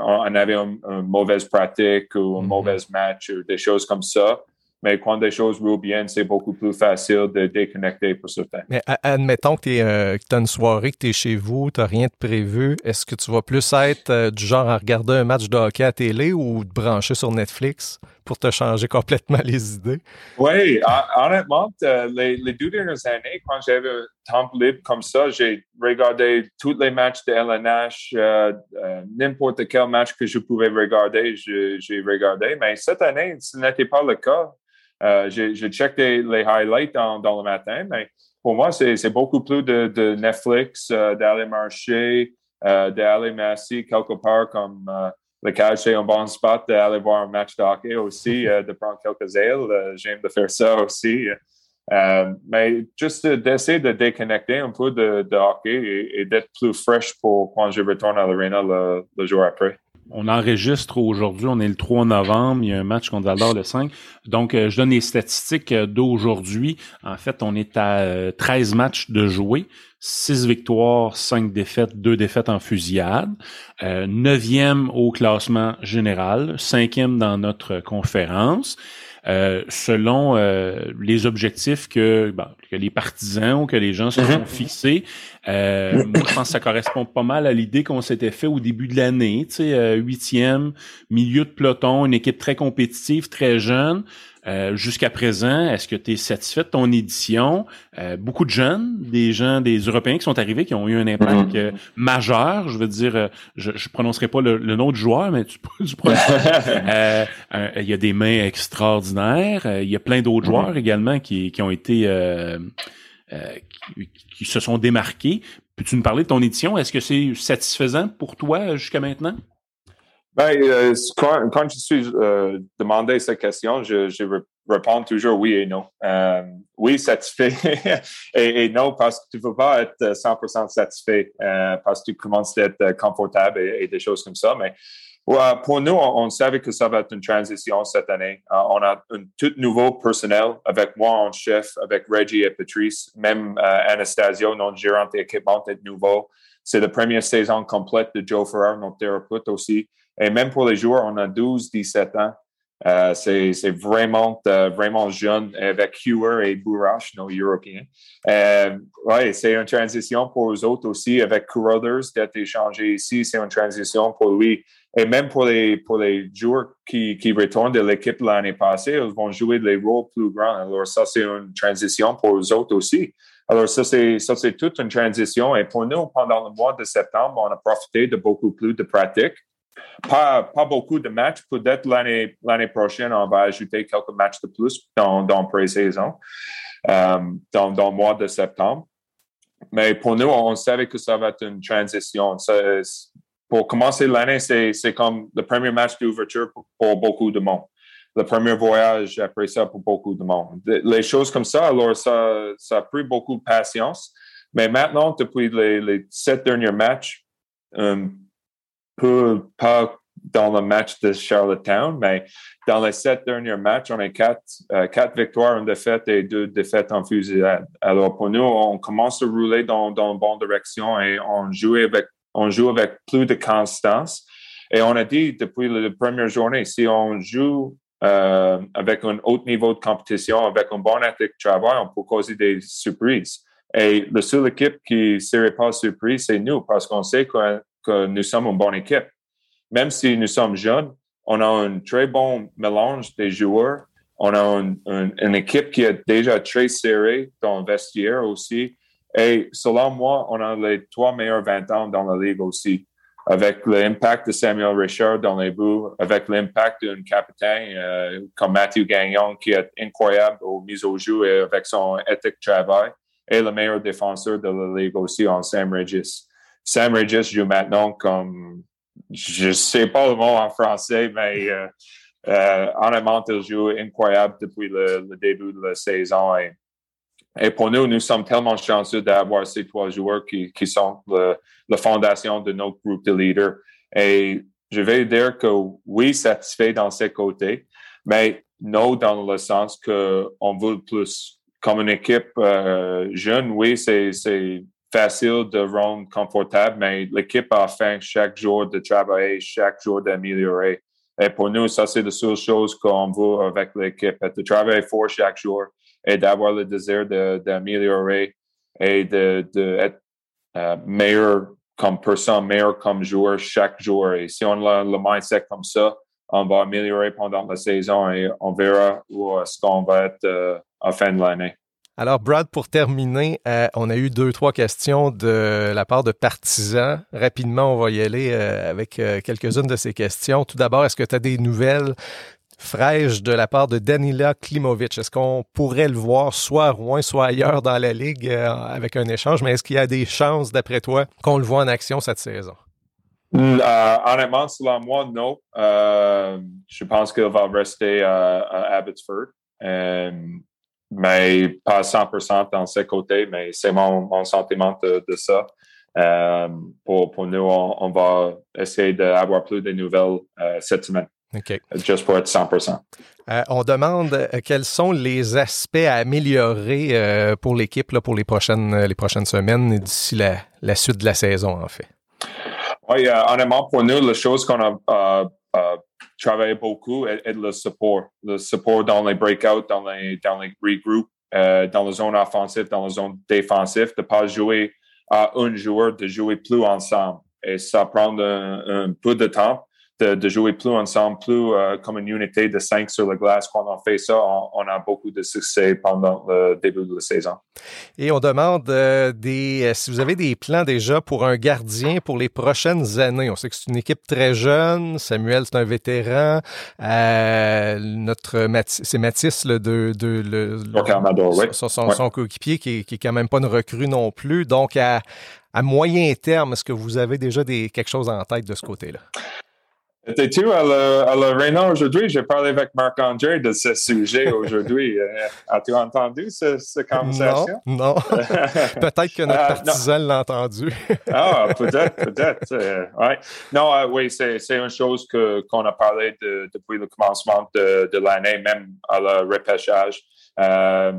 on avait une, une mauvaise pratique ou un mm-hmm. mauvais match ou des choses comme ça. Mais quand des choses roulent bien, c'est beaucoup plus facile de déconnecter pour certains. Mais admettons que tu euh, as une soirée, que tu es chez vous, tu n'as rien de prévu. Est-ce que tu vas plus être euh, du genre à regarder un match de hockey à télé ou te brancher sur Netflix pour te changer complètement les idées? Oui, honnêtement, euh, les, les deux dernières années, quand j'avais un temps libre comme ça, j'ai regardé tous les matchs de L N H, euh, euh, n'importe quel match que je pouvais regarder, je, j'ai regardé. Mais cette année, ce n'était pas le cas. Euh, j'ai, j'ai checké les highlights dans, dans le matin, mais pour moi, c'est, c'est beaucoup plus de, de Netflix, euh, d'aller marcher, euh, d'aller masser quelque part comme euh, le cage, c'est un bon spot, d'aller voir un match de hockey aussi, euh, de prendre quelques ailes. Euh, j'aime de faire ça aussi. Euh, mais juste d'essayer de déconnecter un peu de, de hockey et, et d'être plus fresh pour quand je retourne à l'aréna le, le jour après. On enregistre aujourd'hui, on est le trois novembre, il y a un match contre Val-d'Or le cinq. Donc, euh, je donne les statistiques d'aujourd'hui. En fait, on est à euh, treize matchs de jouer, six victoires, cinq défaites, deux défaites en fusillade, euh, neuvième au classement général, cinquième dans notre conférence. Euh, selon euh, les objectifs que, bon, que les partisans ou que les gens se sont fixés. Euh, moi, je pense que ça correspond pas mal à l'idée qu'on s'était fait au début de l'année. Tu sais, euh, huitième, milieu de peloton, une équipe très compétitive, très jeune. Euh, jusqu'à présent, est-ce que tu es satisfait de ton édition? Euh, beaucoup de jeunes, des gens, des Européens qui sont arrivés, qui ont eu un impact euh, majeur. Je veux dire, euh, je ne prononcerai pas le, le nom du joueur, mais tu peux du prononcer. euh, euh, il y a des mains extraordinaires. Euh, il y a plein d'autres joueurs également qui, qui ont été... Euh, euh, qui, qui se sont démarqués. Peux-tu nous parler de ton édition? Est-ce que c'est satisfaisant pour toi jusqu'à maintenant? Ben, euh, quand, quand je suis euh, demandé cette question, je, je réponds toujours oui et non. Euh, oui, satisfait et, et non, parce que tu ne peux pas être cent pour cent satisfait euh, parce que tu commences à être confortable et, et des choses comme ça. Mais ouais, pour nous, on, on savait que ça va être une transition cette année. Euh, on a un tout nouveau personnel avec moi en chef, avec Reggie et Patrice. Même euh, Anastasio, notre gérant d'équipement, est nouveau. C'est la première saison complète de Joe Foreurs, notre thérapeute aussi. Et même pour les joueurs, on a douze à dix-sept ans. Euh, c'est, c'est vraiment, euh, vraiment jeune avec Hewer et Bourash, nos Européens. Euh, ouais, c'est une transition pour eux autres aussi. Avec Carruthers, d'être échangé ici, c'est une transition pour lui. Et même pour les, pour les joueurs qui, qui retournent de l'équipe l'année passée, ils vont jouer les rôles plus grands. Alors ça, c'est une transition pour eux autres aussi. Alors ça, c'est, ça, c'est toute une transition. Et pour nous, pendant le mois de septembre, on a profité de beaucoup plus de pratiques. Pas, pas beaucoup de matchs. Peut-être l'année, l'année prochaine, on va ajouter quelques matchs de plus dans, dans pré-saison, euh, dans, dans le mois de septembre. Mais pour nous, on savait que ça va être une transition. Ça, pour commencer l'année, c'est, c'est comme le premier match d'ouverture pour, pour beaucoup de monde. Le premier voyage après ça pour beaucoup de monde. Les choses comme ça, alors ça, ça a pris beaucoup de patience. Mais maintenant, depuis les, les sept derniers matchs, euh, Peu, pas dans le match de Charlottetown, mais dans les sept derniers matchs, on a quatre, euh, quatre victoires, une défaite et deux défaites en fusillade. Alors pour nous, on commence à rouler dans, dans la bonne direction et on joue avec, on joue avec plus de constance. Et on a dit depuis la première journée, si on joue euh, avec un haut niveau de compétition, avec un bon athlétique de travail, on peut causer des surprises. Et la seule équipe qui ne serait pas surprise, c'est nous, parce qu'on sait que, que nous sommes une bonne équipe. Même si nous sommes jeunes, on a un très bon mélange des joueurs. On a un, un, une équipe qui est déjà très serrée dans le vestiaire aussi. Et selon moi, on a les trois meilleurs vingt ans dans la Ligue aussi, avec l'impact de Samuel Richard dans les buts, avec l'impact d'un capitaine euh, comme Mathieu Gagnon, qui est incroyable aux mises au jeu et avec son éthique de travail, et le meilleur défenseur de la Ligue aussi en Sam Regis. Sam Regis joue maintenant comme, je ne sais pas le mot en français, mais euh, euh, honnêtement, il joue incroyable depuis le, le début de la saison. Et, Et pour nous, nous sommes tellement chanceux d'avoir ces trois joueurs qui, qui sont le, la fondation de notre groupe de leaders. Et je vais dire que oui, satisfait dans ces côtés, mais non dans le sens qu'on veut le plus. Comme une équipe euh, jeune, oui, c'est, c'est facile de rendre confortable, mais l'équipe a faim chaque jour de travailler, chaque jour d'améliorer. Et pour nous, ça, c'est la seule chose qu'on veut avec l'équipe, de travailler fort chaque jour, et d'avoir le désir de, d'améliorer et de, de être euh, meilleur comme personne, meilleur comme joueur chaque jour. Et si on a le mindset comme ça, on va améliorer pendant la saison et on verra où est-ce qu'on va être euh, à la fin de l'année. Alors, Brad, pour terminer, euh, on a eu deux, trois questions de la part de partisans. Rapidement, on va y aller euh, avec euh, quelques-unes de ces questions. Tout d'abord, est-ce que tu as des nouvelles fraîche de la part de Danila Klimovic? Est-ce qu'on pourrait le voir soit à Rouyn, soit ailleurs dans la Ligue euh, avec un échange? Mais est-ce qu'il y a des chances, d'après toi, qu'on le voit en action cette saison? Euh, honnêtement, selon moi, non. Euh, je pense qu'il va rester à, à Abbotsford. Euh, mais pas cent pour cent dans ce côté, mais c'est mon, mon sentiment de, de ça. Euh, pour, pour nous, on, on va essayer d'avoir plus de nouvelles euh, cette semaine. Okay. Juste pour être cent pour cent. Euh, on demande euh, quels sont les aspects à améliorer euh, pour l'équipe là, pour les prochaines, les prochaines semaines et d'ici la, la suite de la saison, en fait. Oui, euh, honnêtement, pour nous, la chose qu'on a euh, euh, travaillé beaucoup est, est le support. Le support dans les breakouts, dans les, dans les regroupes, euh, dans les zones offensives, dans les zones défensives, de ne pas jouer à un joueur, de jouer plus ensemble. Et ça prend un, un peu de temps. De, de jouer plus ensemble, plus euh, comme une unité de cinq sur la glace. Quand on fait ça, on, on a beaucoup de succès pendant le début de la saison. Et on demande euh, des, euh, si vous avez des plans déjà pour un gardien pour les prochaines années. On sait que c'est une équipe très jeune. Samuel, c'est un vétéran. Euh, notre Math- c'est Mathis, le, de, de, le, le, oui. son, son, oui. son coéquipier, qui, qui est quand même pas une recrue non plus. Donc, à, à moyen terme, est-ce que vous avez déjà des, quelque chose en tête de ce côté-là? Étais-tu à l'Arena aujourd'hui? J'ai parlé avec Marc-André de ce sujet aujourd'hui. As-tu entendu cette ce conversation? Non, non. Peut-être que notre partisan euh, l'a entendu. Ah, peut-être, peut-être. Euh, ouais. Non, euh, oui, c'est, c'est une chose que, qu'on a parlé de, depuis le commencement de, de l'année, même à le repêchage. Euh,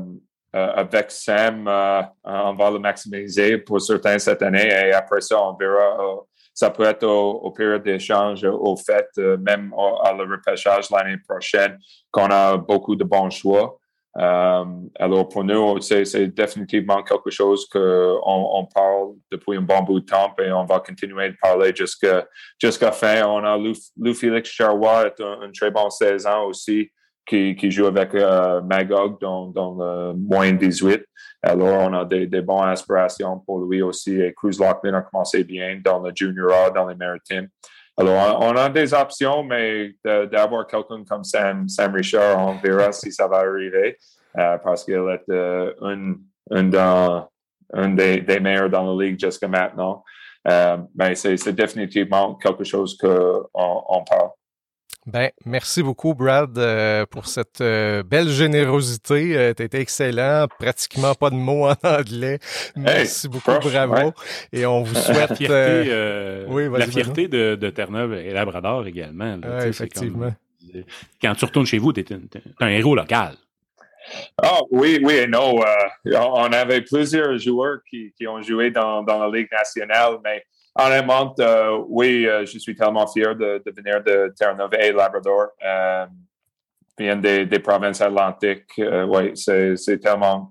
euh, avec Sam, euh, on va le maximiser pour certains cette année et après ça, on verra... Euh, Ça peut être au, au période d'échange, au fait, euh, même au, à le repêchage l'année prochaine, qu'on a beaucoup de bons choix. Euh, alors, pour nous, c'est, c'est définitivement quelque chose qu'on on parle depuis un bon bout de temps et on va continuer de parler jusqu'à, jusqu'à fin. On a Louis-Félix Charrois, est un, un très bon seize ans aussi, qui, qui joue avec euh, Magog dans, dans le moins dix-huit. Alors, on a des, des bonnes aspirations pour lui aussi. Et Cruz Lachlan a commencé bien dans le Junior A, dans les Maritimes. Alors, on a des options, mais de, d'avoir quelqu'un comme Sam, Sam Richard, on verra si ça va arriver euh, parce qu'il est euh, un, un, dans, un des, des meilleurs dans la Ligue jusqu'à maintenant. Euh, mais c'est, c'est définitivement quelque chose qu'on on parle. Ben, merci beaucoup, Brad, euh, pour cette euh, belle générosité. Euh, tu étais excellent, pratiquement pas de mots en anglais. Merci hey, beaucoup, prof, bravo. Ouais. Et on vous souhaite... La fierté, euh, oui, la fierté de, de Terre-Neuve et Labrador également. Là, ouais, effectivement. C'est comme, quand tu retournes chez vous, tu es un, un héros local. Ah oh, oui, oui et non. Euh, on avait plusieurs joueurs qui, qui ont joué dans, dans la Ligue nationale, mais... Honnêtement, euh, oui, euh, je suis tellement fier de, de venir de Terre-Neuve et Labrador. Euh, viennent des, des provinces atlantiques. Euh, oui, c'est, c'est tellement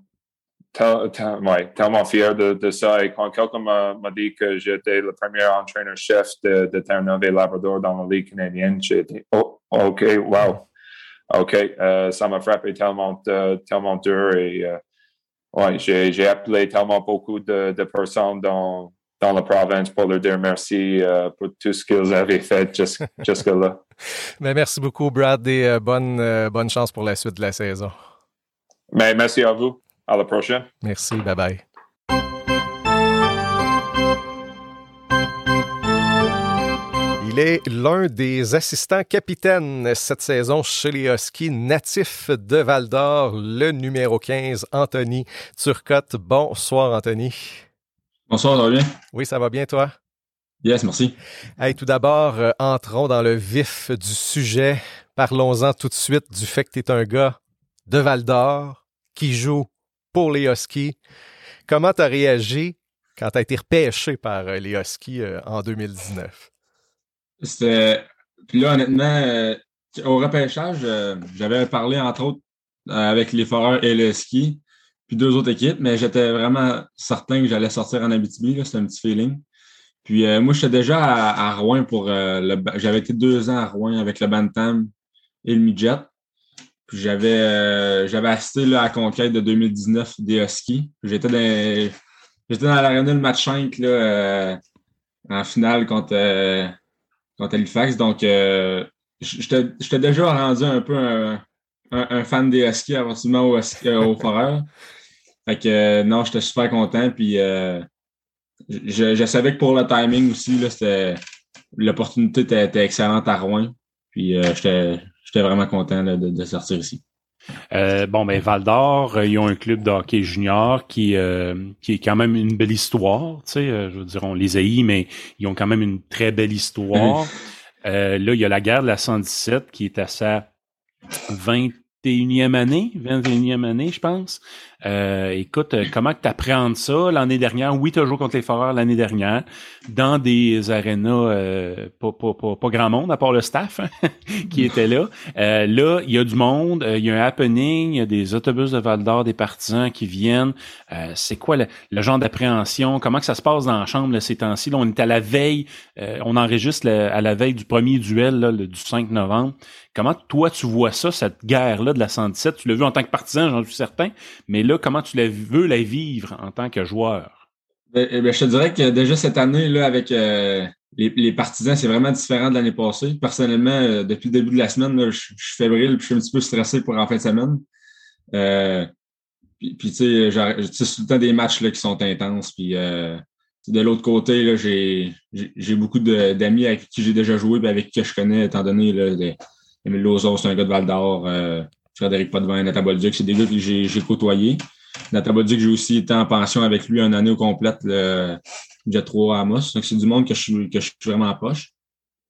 tellement fier de, de ça. Et quand quelqu'un m'a, m'a dit que j'étais le premier entraîneur-chef de, de Terre-Neuve-Labrador dans la Ligue canadienne, j'ai dit « Oh, OK, wow! » OK, euh, ça m'a frappé tellement, euh, tellement dur et euh, ouais, j'ai, j'ai appelé tellement beaucoup de, de personnes dans, dans la province pour leur dire merci euh, pour tout ce qu'ils avaient fait jusqu- jusque-là. Mais merci beaucoup, Brad, et euh, bonne, euh, bonne chance pour la suite de la saison. Mais merci à vous. À la prochaine. Merci, bye-bye. Il est l'un des assistants capitaines cette saison chez les Huskies, natif de Val-d'Or, le numéro quinze, Anthony Turcotte. Bonsoir, Anthony. Bonsoir, ça va bien? Oui, ça va bien, toi? Yes, merci. Hey, tout d'abord, euh, entrons dans le vif du sujet. Parlons-en tout de suite du fait que tu es un gars de Val-d'Or qui joue pour les Huskies. Comment tu as réagi quand tu as été repêché par euh, les Huskies euh, en deux mille dix-neuf? C'était... Puis là, honnêtement, euh, au repêchage, euh, j'avais parlé, entre autres, euh, avec les Foreurs et le Ski, puis deux autres équipes, mais j'étais vraiment certain que j'allais sortir en Abitibi, là, c'était un petit feeling. Puis euh, moi, j'étais déjà à, à Rouyn pour... Euh, le, j'avais été deux ans à Rouyn avec le Bantam et le Midget. Puis j'avais, euh, j'avais assisté là, à la conquête de deux mille dix-neuf des Huskies. J'étais dans, j'étais dans l'arena le match cinq, là, euh, en finale contre... Euh, contre Halifax, donc euh, j'étais, j'étais déjà rendu un peu un, un, un fan des Huskies, absolument aux, aux Foreurs. Fait que euh, non, j'étais super content, puis euh, je, je savais que pour le timing aussi, là, c'était, l'opportunité était, était excellente à Rouyn, puis euh, j'étais, j'étais vraiment content là, de, de sortir ici. Euh, bon, ben Val-d'Or, euh, ils ont un club de hockey junior qui euh, qui est quand même une belle histoire, tu sais, euh, je veux dire, on les haït, mais ils ont quand même une très belle histoire. euh, là, il y a la guerre de la cent dix-sept qui est à sa vingt et unième année, vingt et unième année, je pense. Euh, écoute, comment que t'appréhendes ça l'année dernière? Oui, t'as joué contre les Foreurs l'année dernière, dans des arénas euh, pas, pas, pas, pas grand monde, à part le staff hein, qui était là. Euh, là, il y a du monde, il euh, y a un happening, il y a des autobus de Val-d'Or, des partisans qui viennent. Euh, c'est quoi le, le genre d'appréhension? Comment que ça se passe dans la chambre là, ces temps-ci? Là, on est à la veille, euh, on enregistre le, à la veille du premier duel là, le, du cinq novembre. Comment toi, tu vois ça, cette guerre-là de la cent dix-sept? Tu l'as vu en tant que partisan, j'en suis certain, mais là, comment tu la veux la vivre en tant que joueur? Eh bien, je te dirais que déjà cette année, là, avec euh, les, les partisans, c'est vraiment différent de l'année passée. Personnellement, euh, depuis le début de la semaine, là, je, je suis fébrile et je suis un petit peu stressé pour en fin de semaine. Euh, puis, puis tu sais, c'est tout le temps des matchs là, qui sont intenses. Puis, euh, de l'autre côté, là, j'ai, j'ai, j'ai beaucoup de, d'amis avec qui j'ai déjà joué et avec qui je connais, étant donné que Jérémy Lauzon, c'est un gars de Val-d'Or. Euh, Frédéric Potvin, Nathan Bolduc, c'est des gars que j'ai, j'ai côtoyés. Nathan Bolduc, j'ai aussi été en pension avec lui une année au complète, le J trois à Amos. Donc, c'est du monde que je, que je suis vraiment en poche.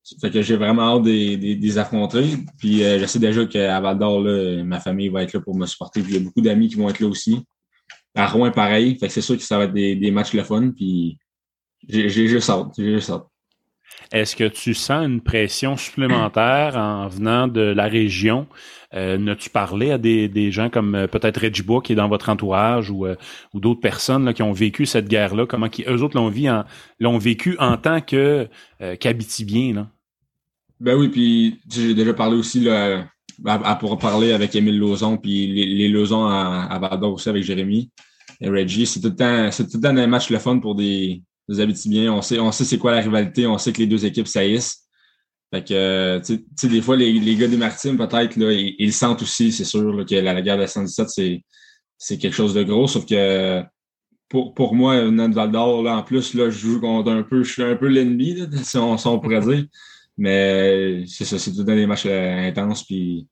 Ça fait que j'ai vraiment hâte des, des, des affronter. Puis, euh, je sais déjà qu'à Val-d'Or, là, ma famille va être là pour me supporter. Puis, il y a beaucoup d'amis qui vont être là aussi. À Rouyn, pareil. Fait que c'est sûr que ça va être des, des matchs le fun. Puis, j'ai, j'ai juste hâte. J'ai juste hâte. Est-ce que tu sens une pression supplémentaire en venant de la région? Euh, n'as-tu parlé à des, des gens comme euh, peut-être Reggie Bois qui est dans votre entourage ou, euh, ou d'autres personnes là, qui ont vécu cette guerre-là? Comment qui, eux autres l'ont, vu en, l'ont vécu en tant que euh, qu'Habitibien? Là? Ben oui, puis j'ai déjà parlé aussi là, à, à pour parler avec Émile Lauzon puis les, les Lauzon à, à Val-d'Or aussi avec Jérémy et Reggie. C'est tout le temps, c'est tout le temps un match le fun pour des... Les Abitibiens, on sait, on sait c'est quoi la rivalité, on sait que les deux équipes saillissent. Fait que, tu sais, des fois, les, les gars des Maritimes, peut-être, là, ils, ils le sentent aussi, c'est sûr, là, que la, la guerre de la cent dix-sept, c'est, c'est quelque chose de gros, sauf que pour, pour moi, venant de Val-d'Or, là, en plus, là, je joue contre un peu, je suis un peu l'ennemi, là, si on, si on pourrait dire. Mais c'est ça, c'est tout dans des matchs euh, intenses, puis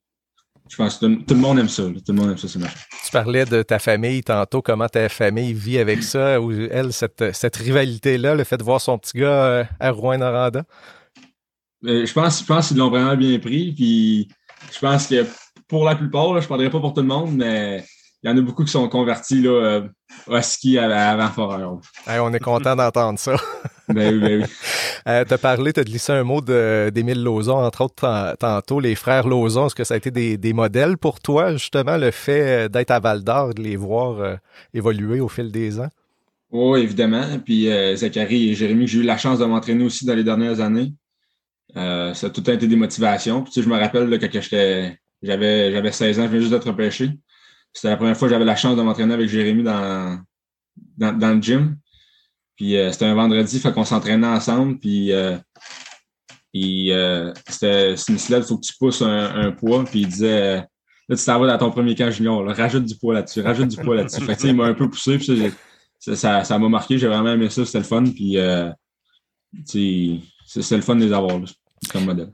je pense que tout le monde aime ça. Tout le monde aime ça, ce match. Tu parlais de ta famille tantôt, comment ta famille vit avec ça, ou elle, cette, cette rivalité-là, le fait de voir son petit gars à Rouyn-Noranda? Euh, je pense, je pense qu'ils l'ont vraiment bien pris. Puis je pense que pour la plupart, là, je ne parlerai pas pour tout le monde, mais il y en a beaucoup qui sont convertis là, euh, au ski à la, avant Foreurs. Hey, on est content d'entendre ça. Ben oui, ben oui. Euh, tu as parlé, tu as glissé un mot de, d'Émile Lauzon, entre autres, tantôt. Les frères Lauzon, est-ce que ça a été des, des modèles pour toi, justement, le fait d'être à Val-d'Or, de les voir euh, évoluer au fil des ans? Oui, évidemment. Puis euh, Zachary et Jérémy, j'ai eu la chance de m'entraîner aussi dans les dernières années. Euh, ça a tout le temps été des motivations. Puis, tu sais, je me rappelle là, quand j'étais, j'avais, j'avais seize ans, je venais juste d'être repêché. C'était la première fois que j'avais la chance de m'entraîner avec Jérémy dans, dans, dans le gym. Puis euh, c'était un vendredi, fait qu'on s'entraînait ensemble. Puis euh, et, euh, c'était une sled, il faut que tu pousses un, un poids. Puis il disait, euh, là, tu t'en vas dans ton premier camp junior, là, rajoute du poids là-dessus, rajoute du poids là-dessus. Fait que, tu sais, il m'a un peu poussé, puis ça, ça, ça, ça m'a marqué, j'ai vraiment aimé ça, c'était le fun. Puis euh, tu sais, c'est, c'est le fun de les avoir, là.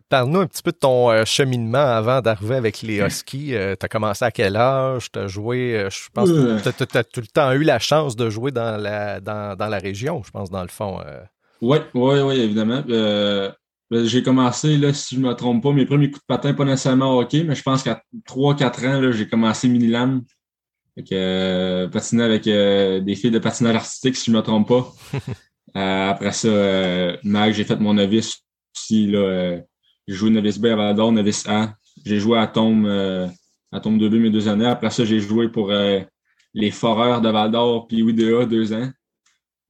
Parle-nous un petit peu de ton euh, cheminement avant d'arriver avec les Huskies. Euh, tu as commencé à quel âge? Tu as joué, euh, je pense que tu as tout le temps eu la chance de jouer dans la, dans, dans la région, je pense, dans le fond. Euh. Oui, oui, oui, évidemment. Euh, ben, j'ai commencé, là, si je ne me trompe pas, mes premiers coups de patin, pas nécessairement au hockey, mais je pense qu'à trois quatre ans, là, j'ai commencé mini-lame. Euh, patiner avec euh, des filles de patinage artistique, si je ne me trompe pas. euh, après ça, euh, Mag, j'ai fait mon novice. Aussi, là, euh, j'ai joué novice B à Val-d'Or, novice A. J'ai joué à Tombe, euh, à Tombe deux B mes deux années. Après ça, j'ai joué pour euh, les Foreurs de Val-d'Or, puis U D A deux ans,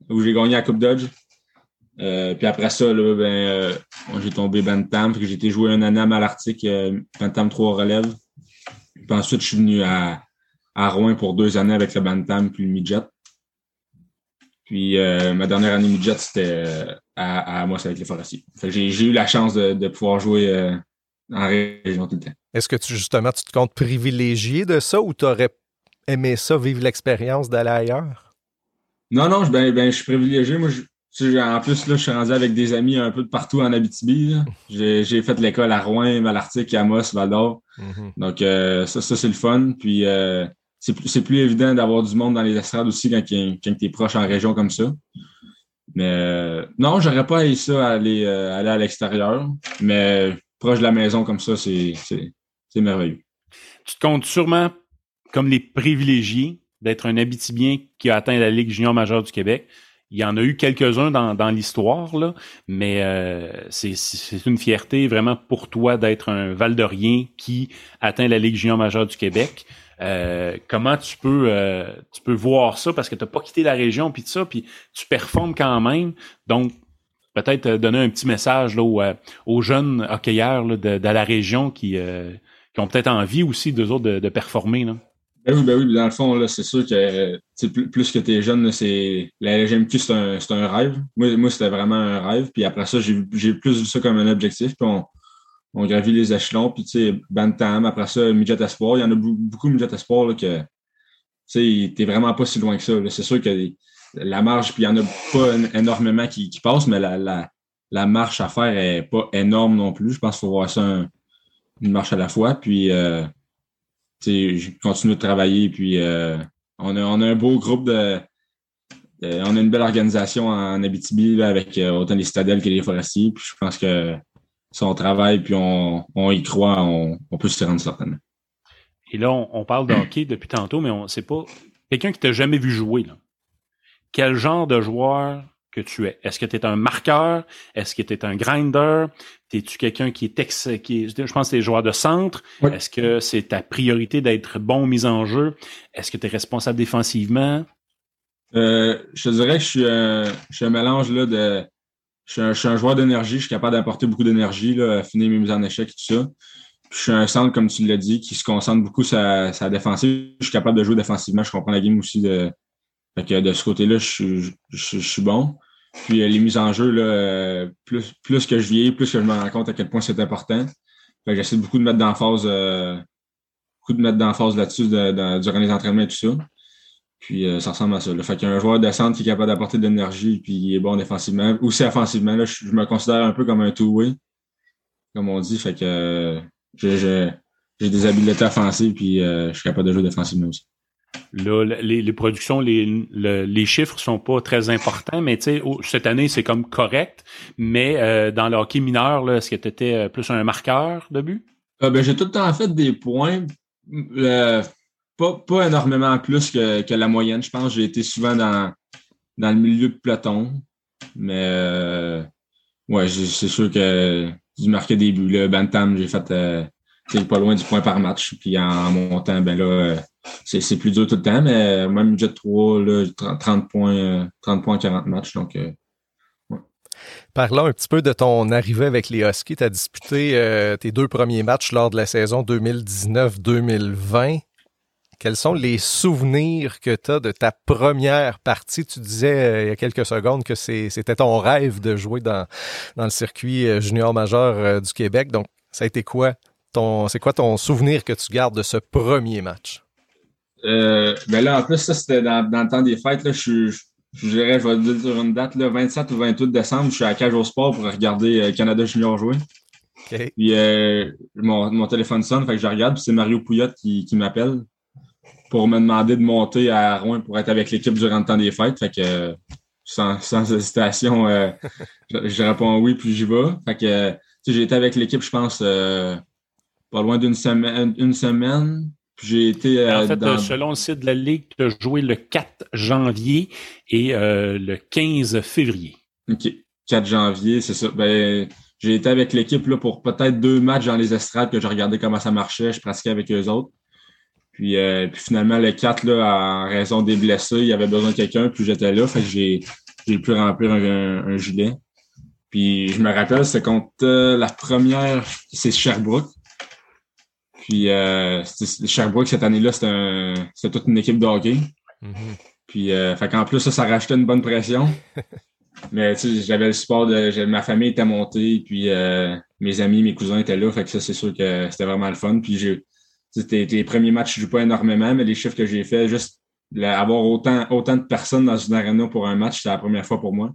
où j'ai gagné la Coupe Dodge. Euh, puis après ça, là, ben, euh, j'ai tombé Bantam, puis j'ai été joué un année à Malartic, euh, Bantam trois relève. Puis ensuite, je suis venu à, à Rouyn pour deux années avec le Bantam, puis le Midget. Puis euh, ma dernière année midget, c'était euh, à, à moi, c'est avec les Forestiers. Fait que j'ai, j'ai eu la chance de, de pouvoir jouer euh, en région tout le temps. Est-ce que tu justement tu te comptes privilégié de ça ou tu aurais aimé ça, vivre l'expérience d'aller ailleurs? Non, non, je, ben, ben, je suis privilégié. Moi, je, tu sais, en plus, là, je suis rendu avec des amis un peu de partout en Abitibi. J'ai, j'ai fait l'école à Rouyn, Malartic, Amos, Val-d'Or. Mm-hmm. Donc euh, ça, ça, c'est le fun. Puis... Euh, C'est plus, c'est plus évident d'avoir du monde dans les estrades aussi quand, quand tu es proche en région comme ça. Mais euh, non, j'aurais pas aimé ça aller, euh, aller à l'extérieur, mais proche de la maison comme ça, c'est, c'est, c'est merveilleux. Tu te comptes sûrement comme les privilégiés d'être un Abitibien qui a atteint la Ligue junior majeure du Québec. Il y en a eu quelques-uns dans, dans l'histoire, là, mais euh, c'est, c'est une fierté vraiment pour toi d'être un Val-d'Orien qui atteint la Ligue junior majeure du Québec. Euh, comment tu peux euh, tu peux voir ça parce que tu n'as pas quitté la région puis tout ça, puis tu performes quand même. Donc, peut-être donner un petit message là, aux, aux jeunes hockeyeurs là, de, de la région qui, euh, qui ont peut-être envie aussi, d'eux autres, de, de performer. Là. Ben oui, ben oui, dans le fond, là, c'est sûr que plus que tu es jeune, là, c'est la L G M Q, c'est un, c'est un rêve. Moi, moi, c'était vraiment un rêve. Puis après ça, j'ai, j'ai plus vu ça comme un objectif. Puis on, on gravit les échelons, puis tu sais, Bantam, après ça, Midget Espoir. Il y en a beaucoup de Midget Espoir là, que tu sais, t'es vraiment pas si loin que ça. Là. C'est sûr que la marge, puis il y en a pas énormément qui, qui passe, mais la, la, la marche à faire est pas énorme non plus. Je pense qu'il faut voir ça un, une marche à la fois. Puis euh, tu sais, je continue de travailler, puis euh, on, a, on a un beau groupe de. Euh, on a une belle organisation en Abitibi là, avec euh, autant les Citadelles que les Forestiers. Puis je pense que. Si on travaille puis on, on y croit, on, on peut se rendre certainement. Et là, on, on parle de hockey depuis tantôt, mais on sait pas. Quelqu'un qui t'a jamais vu jouer, là. Quel genre de joueur que tu es? Est-ce que tu es un marqueur? Est-ce que tu es un grinder? T'es-tu quelqu'un qui est ex, qui est, je pense que tu es joueur de centre? Oui. Est-ce que c'est ta priorité d'être bon mise en jeu? Est-ce que tu es responsable défensivement? Euh, je te dirais que je suis, euh, je suis un mélange là, de. Je suis, un, je suis un joueur d'énergie, je suis capable d'apporter beaucoup d'énergie, là, à finir mes mises en échec et tout ça. Puis je suis un centre, comme tu l'as dit, qui se concentre beaucoup sur sa, sa défensive. Je suis capable de jouer défensivement, je comprends la game aussi. De, fait que de ce côté-là, je suis, je, je, je suis bon. Puis les mises en jeu, là, plus, plus que je vieillis, plus que je me rends compte à quel point c'est important. Fait que j'essaie beaucoup de mettre d'emphase, euh, beaucoup de mettre d'emphase là-dessus de, de, durant les entraînements et tout ça. Puis euh, ça ressemble à ça. Là. Fait qu'il y a un joueur de centre qui est capable d'apporter de l'énergie puis il est bon défensivement. Aussi offensivement, là, je, je me considère un peu comme un two-way, comme on dit. Fait que euh, je, je, j'ai des habiletés offensives puis euh, je suis capable de jouer défensivement aussi. Là, les, les productions, les, le, les chiffres sont pas très importants, mais tu sais, oh, cette année, c'est comme correct. Mais euh, dans le hockey mineur, là, est-ce que tu étais plus un marqueur de but? Euh, ben, j'ai tout le temps fait des points. Euh, Pas, pas énormément plus que, que la moyenne, je pense. J'ai été souvent dans, dans le milieu de peloton. Mais euh, ouais, c'est sûr que du marqué des buts. Là, Bantam, j'ai fait euh, pas loin du point par match. Puis en, en montant, ben là, euh, c'est, c'est plus dur tout le temps. Mais même Midget trois, là, trente points, trente points en quarante matchs. Donc euh, parlons un petit peu de ton arrivée avec les Huskies. Tu as disputé euh, tes deux premiers matchs lors de la saison deux mille dix-neuf deux mille vingt. Quels sont les souvenirs que tu as de ta première partie? Tu disais euh, il y a quelques secondes que c'est, c'était ton rêve de jouer dans, dans le circuit junior-majeur euh, du Québec. Donc, ça a été quoi? Ton, c'est quoi ton souvenir que tu gardes de ce premier match? Euh, ben là, en plus, ça, c'était dans, dans le temps des fêtes. Là, je suis... Je dirais, je vais dire sur une date, là, vingt-sept ou vingt-huit décembre, je suis à Cage au Sport pour regarder euh, Canada Junior jouer. Okay. Puis euh, mon, mon téléphone sonne, fait que je regarde, puis c'est Mario Pouliot qui, qui m'appelle pour me demander de monter à Rouyn pour être avec l'équipe durant le temps des fêtes. Fait que euh, sans, sans hésitation, euh, je, je réponds oui, puis j'y vais. Fait que euh, j'ai été avec l'équipe, je pense, euh, pas loin d'une semaine, une semaine. J'ai été, euh, en fait, dans... selon le site de la Ligue, tu as joué le quatre janvier et euh, le quinze février. OK. quatre janvier, c'est ça. Ben, j'ai été avec l'équipe là, pour peut-être deux matchs dans les estrades que je regardais comment ça marchait. Je pratiquais avec eux autres. Puis, euh, puis finalement, le quatre, là, en raison des blessés, il y avait besoin de quelqu'un. Puis j'étais là. Fait que j'ai, j'ai pu remplir un, un, un gilet. Puis je me rappelle, c'est contre euh, la première, c'est Sherbrooke. Puis euh, Sherbrooke, cette année-là, c'était, un, c'était toute une équipe de hockey. Mm-hmm. Puis euh, fait qu'en plus, ça, ça rajoutait une bonne pression. Mais tu sais, j'avais le support de... Ma famille était montée, puis euh, mes amis, mes cousins étaient là. Fait que ça, c'est sûr que c'était vraiment le fun. Puis j'ai, c'était les premiers matchs, je ne joue pas énormément, mais les chiffres que j'ai fait, juste là, avoir autant, autant de personnes dans une arena pour un match, c'était la première fois pour moi.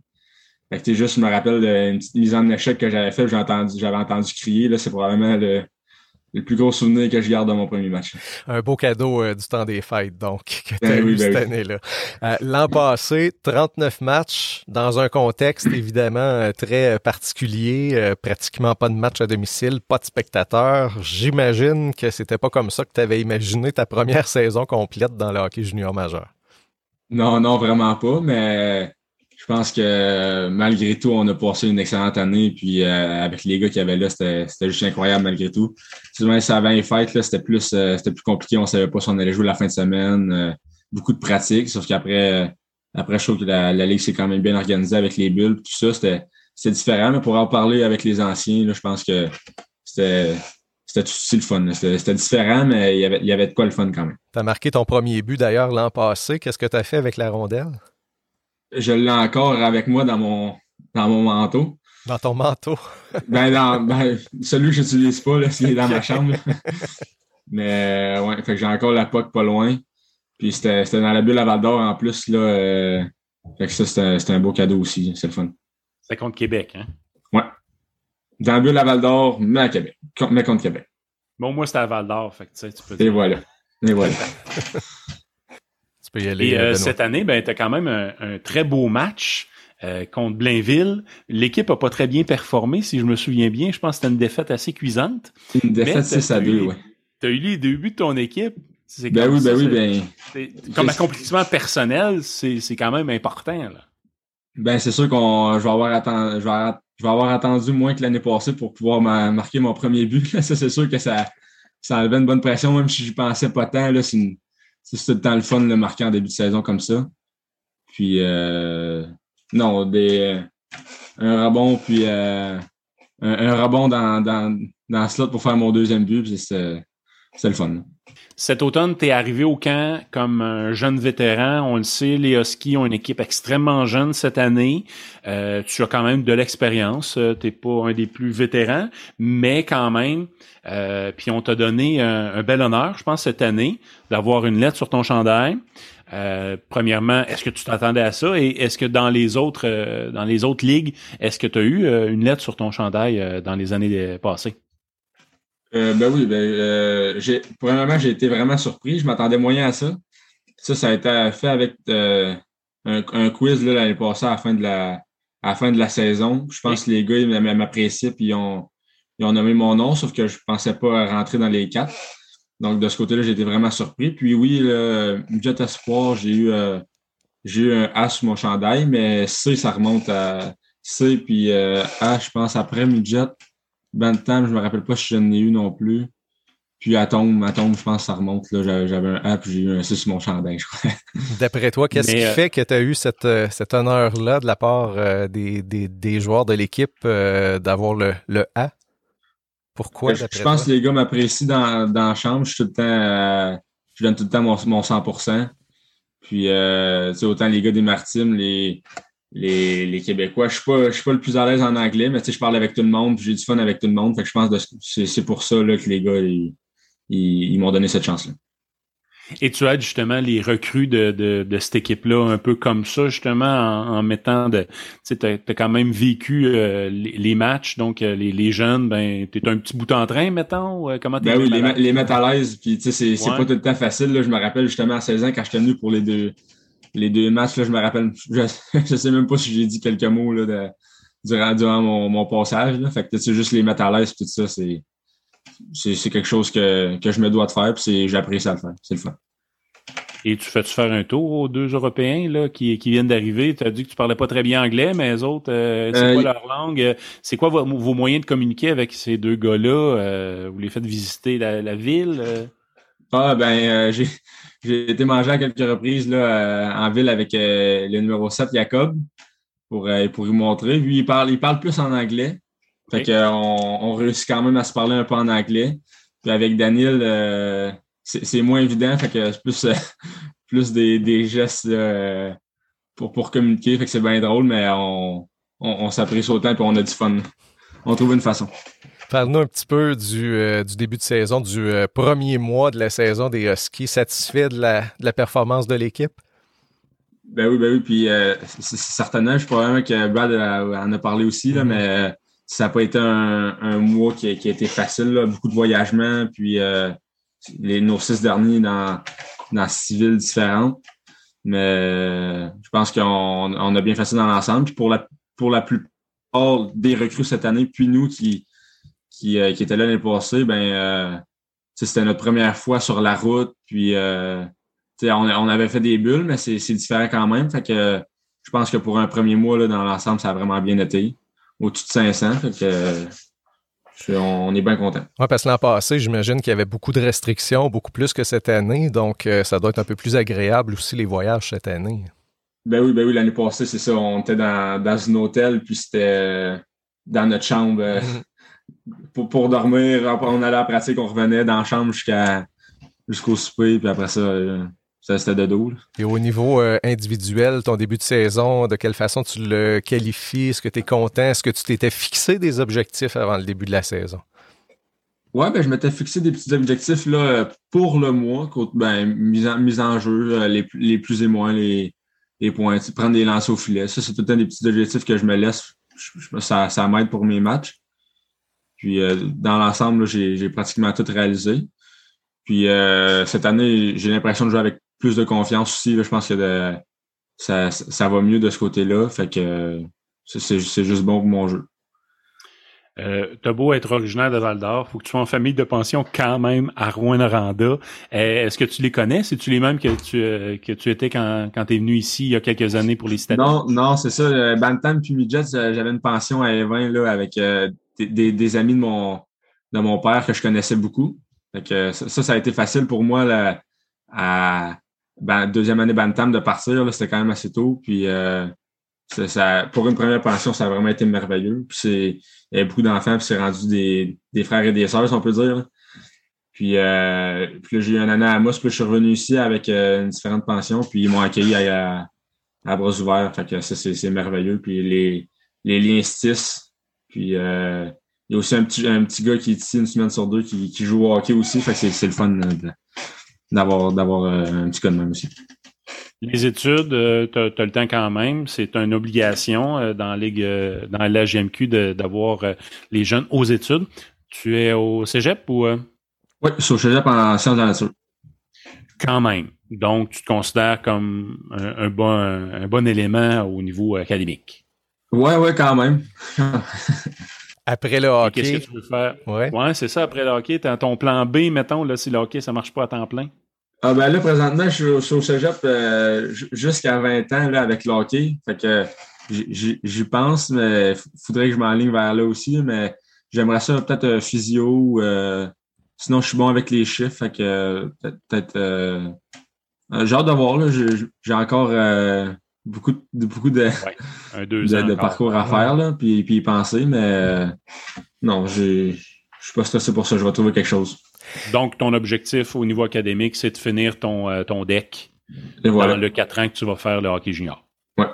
Fait que tu sais, juste, je me rappelle d'une petite mise en échec que j'avais faite, j'avais, j'avais entendu crier. Là, c'est probablement le... le plus gros souvenir que je garde de mon premier match. Un beau cadeau euh, du temps des fêtes, donc, que tu as ben eu oui, ben cette oui. année-là. Euh, l'an passé, trente-neuf matchs dans un contexte évidemment euh, très particulier, euh, pratiquement pas de match à domicile, pas de spectateurs. J'imagine que c'était pas comme ça que tu avais imaginé ta première saison complète dans le hockey junior majeur. Non, non, vraiment pas, mais je pense que malgré tout, on a passé une excellente année. Puis euh, avec les gars qu'il y avait là, c'était, c'était juste incroyable malgré tout. Souvent, ça avant les fêtes, là, c'était plus euh, c'était plus compliqué. On ne savait pas si on allait jouer la fin de semaine. Euh, beaucoup de pratiques. Sauf qu'après, euh, après, je trouve que la, la Ligue s'est quand même bien organisée avec les bulles. Tout ça, c'était, c'était différent. Mais pour en parler avec les anciens, là, je pense que c'était... C'était tout aussi le fun. C'était, c'était différent, mais il y avait, il y avait de quoi le fun quand même. Tu as marqué ton premier but d'ailleurs l'an passé. Qu'est-ce que tu as fait avec la rondelle? Je l'ai encore avec moi dans mon dans mon manteau. Dans ton manteau? ben, dans, ben, celui que j'utilise pas, là, c'est dans ma chambre. Mais ouais, fait que j'ai encore la puck pas loin. Puis c'était, c'était dans la bulle à Val-d'Or en plus. Là, euh, fait que ça, c'était, c'était un beau cadeau aussi. C'est le fun. C'est contre Québec, hein? Ouais. Dans la bulle à Val-d'Or, mais à Québec. Mais contre Québec. Bon, moi, c'était à Val-d'Or, fait que tu sais, tu peux dire. Et voilà. Et voilà. Y aller, et euh, cette année, ben, tu as quand même un, un très beau match euh, contre Blainville. L'équipe n'a pas très bien performé, si je me souviens bien. Je pense que c'était une défaite assez cuisante. Une défaite six à deux, oui. Tu as eu les débuts de ton équipe. C'est ben oui, ben ça, oui. Ben, c'est, comme accomplissement personnel, c'est, c'est quand même important. Là. Ben, c'est sûr que je vais avoir attendu... Je vais avoir, je vais avoir attendu moins que l'année passée pour pouvoir ma, marquer mon premier but. Ça, c'est sûr que ça, ça enlevait une bonne pression, même si je pensais pas tant. Là, c'est une... C'est tout le temps le fun de marquer en début de saison comme ça. Puis, euh, non, des, un rebond, puis euh, un, un rebond dans, dans, dans le slot pour faire mon deuxième but, puis c'est, c'est le fun. Cet automne, tu es arrivé au camp comme un jeune vétéran. On le sait, les Huskies ont une équipe extrêmement jeune cette année. Euh, tu as quand même de l'expérience. Tu n'es pas un des plus vétérans, mais quand même, euh, puis on t'a donné un, un bel honneur, je pense, cette année, d'avoir une lettre sur ton chandail. Euh, premièrement, est-ce que tu t'attendais à ça? Et est-ce que dans les autres euh, dans les autres ligues, est-ce que tu as eu euh, une lettre sur ton chandail euh, dans les années passées? Euh, ben oui, ben, euh, j'ai, premièrement, j'ai été vraiment surpris. Je m'attendais moyen à ça. Ça, ça a été fait avec euh, un, un quiz là, l'année passée à la fin de la, à la fin de la saison. Je pense que les gars, ils m'appréciaient et ils ont, ils ont nommé mon nom, sauf que je ne pensais pas rentrer dans les quatre. Donc, de ce côté-là, j'ai été vraiment surpris. Puis oui, le Midget Espoir, j'ai eu, euh, j'ai eu un A sur mon chandail, mais C, ça remonte à C. Puis euh, A, je pense, après Midget, Bantam, je ne me rappelle pas si j'en ai eu non plus. Puis à Tombe, à Tombe, je pense que ça remonte. Là, j'avais, j'avais un A, puis j'ai eu un C sur mon chandail, je crois. D'après toi, qu'est-ce mais, qui euh... fait que tu as eu cette, euh, cet honneur-là de la part euh, des, des, des joueurs de l'équipe euh, d'avoir le, le A? Pourquoi? Je, je pense toi? que les gars m'apprécient dans, dans la chambre. Je suis tout le temps, euh, je donne tout le temps mon, mon cent pour cent. Puis, euh, tu sais, autant les gars des Maritimes, les, les, les Québécois, je suis pas, je suis pas le plus à l'aise en anglais, mais tu sais, je parle avec tout le monde, puis j'ai du fun avec tout le monde. Fait que je pense que c'est, c'est pour ça là, que les gars, ils, ils, ils m'ont donné cette chance-là. Et tu aides justement les recrues de, de, de cette équipe-là un peu comme ça, justement, en, en mettant de... Tu sais, t'as, t'as quand même vécu euh, les, les matchs, donc euh, les, les jeunes, ben, t'es un petit bout en train, mettons? Euh, comment t'es ben oui, les, les mettre à l'aise, puis tu sais, c'est, ouais. c'est pas tout le temps facile, là. Je me rappelle justement à seize ans, quand j'étais venu pour les deux les deux matchs, là, je me rappelle... Je, je sais même pas si j'ai dit quelques mots, là, de, durant, durant mon, mon passage, là. Fait que tu sais, juste les mettre à l'aise, tout ça, c'est... C'est, c'est quelque chose que, que je me dois de faire, puis c'est, j'apprécie à le faire. C'est le fun. Et tu fais-tu faire un tour aux deux Européens là, qui, qui viennent d'arriver? Tu as dit que tu parlais pas très bien anglais, mais les autres, euh, c'est euh, quoi y... leur langue? C'est quoi vos, vos moyens de communiquer avec ces deux gars-là? Euh, vous les faites visiter la, la ville? Euh... Ah ben euh, j'ai, j'ai été manger à quelques reprises là, euh, en ville avec euh, le numéro sept, Jacob, pour, euh, pour lui montrer. Lui, il parle, il parle plus en anglais. Fait qu'on on réussit quand même à se parler un peu en anglais. Puis avec Daniel, euh, c'est, c'est moins évident. Fait que c'est plus, euh, plus des, des gestes euh, pour, pour communiquer. Fait que c'est bien drôle, mais on, on, on s'apprécie autant et on a du fun. On trouve une façon. Parle-nous un petit peu du, euh, du début de saison, du euh, premier mois de la saison des Huskies. Satisfait de la, de la performance de l'équipe? Ben oui, ben oui. Puis euh, c'est, c'est certainement, je crois que Brad en a parlé aussi, là, mm-hmm. mais... Ça n'a pas été un, un mois qui a, qui a été facile, là. Beaucoup de voyagements, puis euh, les, nos six derniers dans, dans six villes différentes. Mais euh, je pense qu'on on a bien fait ça dans l'ensemble. Puis pour la, pour la plupart des recrues cette année, puis nous qui, qui, euh, qui étaient là l'année passée, ben, euh, c'était notre première fois sur la route. Puis euh, on, on avait fait des bulles, mais c'est, c'est différent quand même. Fait que je pense que pour un premier mois là, dans l'ensemble, ça a vraiment bien été. Au-dessus de cinq cents, fait que, je, on est bien content. Oui, parce que l'an passé, j'imagine qu'il y avait beaucoup de restrictions, beaucoup plus que cette année, donc euh, ça doit être un peu plus agréable aussi les voyages cette année. Ben oui, ben oui, l'année passée, c'est ça, on était dans, dans un hôtel, puis c'était euh, dans notre chambre euh, pour, pour dormir, on allait à la pratique, on revenait dans la chambre jusqu'à, jusqu'au souper, puis après ça... Euh, Ça, c'était de dos. Et au niveau euh, individuel, ton début de saison, de quelle façon tu le qualifies? Est-ce que tu es content? Est-ce que tu t'étais fixé des objectifs avant le début de la saison? Oui, ben, je m'étais fixé des petits objectifs là, pour le mois, ben, mise en, mise en jeu, les, les plus et moins, les, les points, prendre des lancers au filet. Ça, c'est tout le temps des petits objectifs que je me laisse. Je, je, ça, ça m'aide pour mes matchs. Puis, euh, dans l'ensemble, là, j'ai, j'ai pratiquement tout réalisé. Puis, euh, cette année, j'ai l'impression de jouer avec plus de confiance aussi. Là, je pense que de, ça, ça va mieux de ce côté-là. Fait que c'est, c'est juste bon pour mon jeu. Euh, t'as beau être originaire de Val-d'Or, faut que tu sois en famille de pension quand même à Rouyn-Noranda. Euh, est-ce que tu les connais? C'est-tu les mêmes que tu, euh, que tu étais quand, quand t'es venu ici il y a quelques années pour les Citadins? Non, non, c'est ça. Bantam puis Midget, j'avais une pension à Evin là, avec euh, des, des, des amis de mon, de mon père que je connaissais beaucoup. Fait que ça, ça a été facile pour moi là, à... Ben, deuxième année Bantam de partir, là, c'était quand même assez tôt. Puis euh, ça, ça, pour une première pension, ça a vraiment été merveilleux. Puis c'est, il y a beaucoup d'enfants, puis c'est rendu des, des frères et des sœurs, si on peut dire. Là. Puis, euh, puis là, j'ai eu un année à Amos, puis je suis revenu ici avec euh, une différente pension, puis ils m'ont accueilli à, à, à bras ouverts. Fait que ça, c'est, c'est merveilleux. Puis les, les liens se tissent. Puis euh, il y a aussi un petit, un petit gars qui est ici une semaine sur deux qui, qui joue au hockey aussi. Fait que c'est, c'est le fun. Là, de, D'avoir, d'avoir un petit coup de main aussi. Les études, euh, tu as le temps quand même. C'est une obligation euh, dans la Ligue, euh, dans la G M Q de, d'avoir euh, les jeunes aux études. Tu es au cégep ou? Euh? Oui, je suis au cégep en sciences de la nature. Quand même. Donc, tu te considères comme un, un, bon, un, un bon élément au niveau académique. Oui, oui, quand même. Après le hockey. Qu'est-ce que tu veux faire? Ouais. ouais, c'est ça, après le hockey. T'as ton plan B, mettons, là, si le hockey, ça marche pas à temps plein. Ah ben là, présentement, je suis au cégep euh, jusqu'à vingt ans là, avec le hockey. Fait que j'y pense, mais il faudrait que je m'enligne vers là aussi. Mais j'aimerais ça peut-être euh, physio. Euh, sinon, je suis bon avec les chiffres. Fait que peut-être... Euh, j'ai hâte de voir, là. J'ai, j'ai encore... Euh, Beaucoup de, beaucoup de, ouais, un deux de, de parcours à faire, là, puis, puis y penser, mais euh, non, je ne suis pas stressé pour ça, je vais trouver quelque chose. Donc, ton objectif au niveau académique, c'est de finir ton, euh, ton deck et voilà. Dans le quatre ans que tu vas faire le hockey junior. Oui.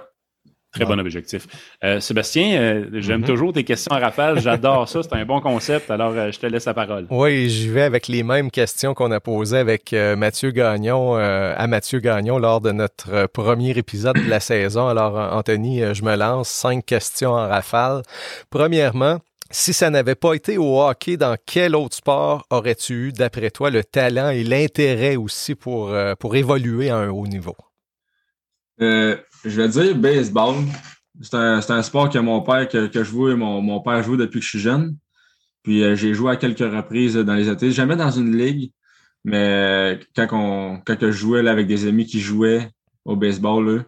Très ah. bon objectif. Euh, Sébastien, euh, j'aime mm-hmm. toujours tes questions en rafale, j'adore ça, c'est un bon concept, alors euh, je te laisse la parole. Oui, j'y vais avec les mêmes questions qu'on a posées avec euh, Mathieu Gagnon, euh, à Mathieu Gagnon lors de notre premier épisode de la saison. Alors Anthony, je me lance, cinq questions en rafale. Premièrement, si ça n'avait pas été au hockey, dans quel autre sport aurais-tu eu, d'après toi, le talent et l'intérêt aussi pour, euh, pour évoluer à un haut niveau? Euh, je vais dire baseball. C'est un, c'est un sport que mon père, que, que je joue et mon, mon père joue depuis que je suis jeune. Puis euh, j'ai joué à quelques reprises dans les étés. Jamais dans une ligue, mais quand, on, quand je jouais là, avec des amis qui jouaient au baseball, là,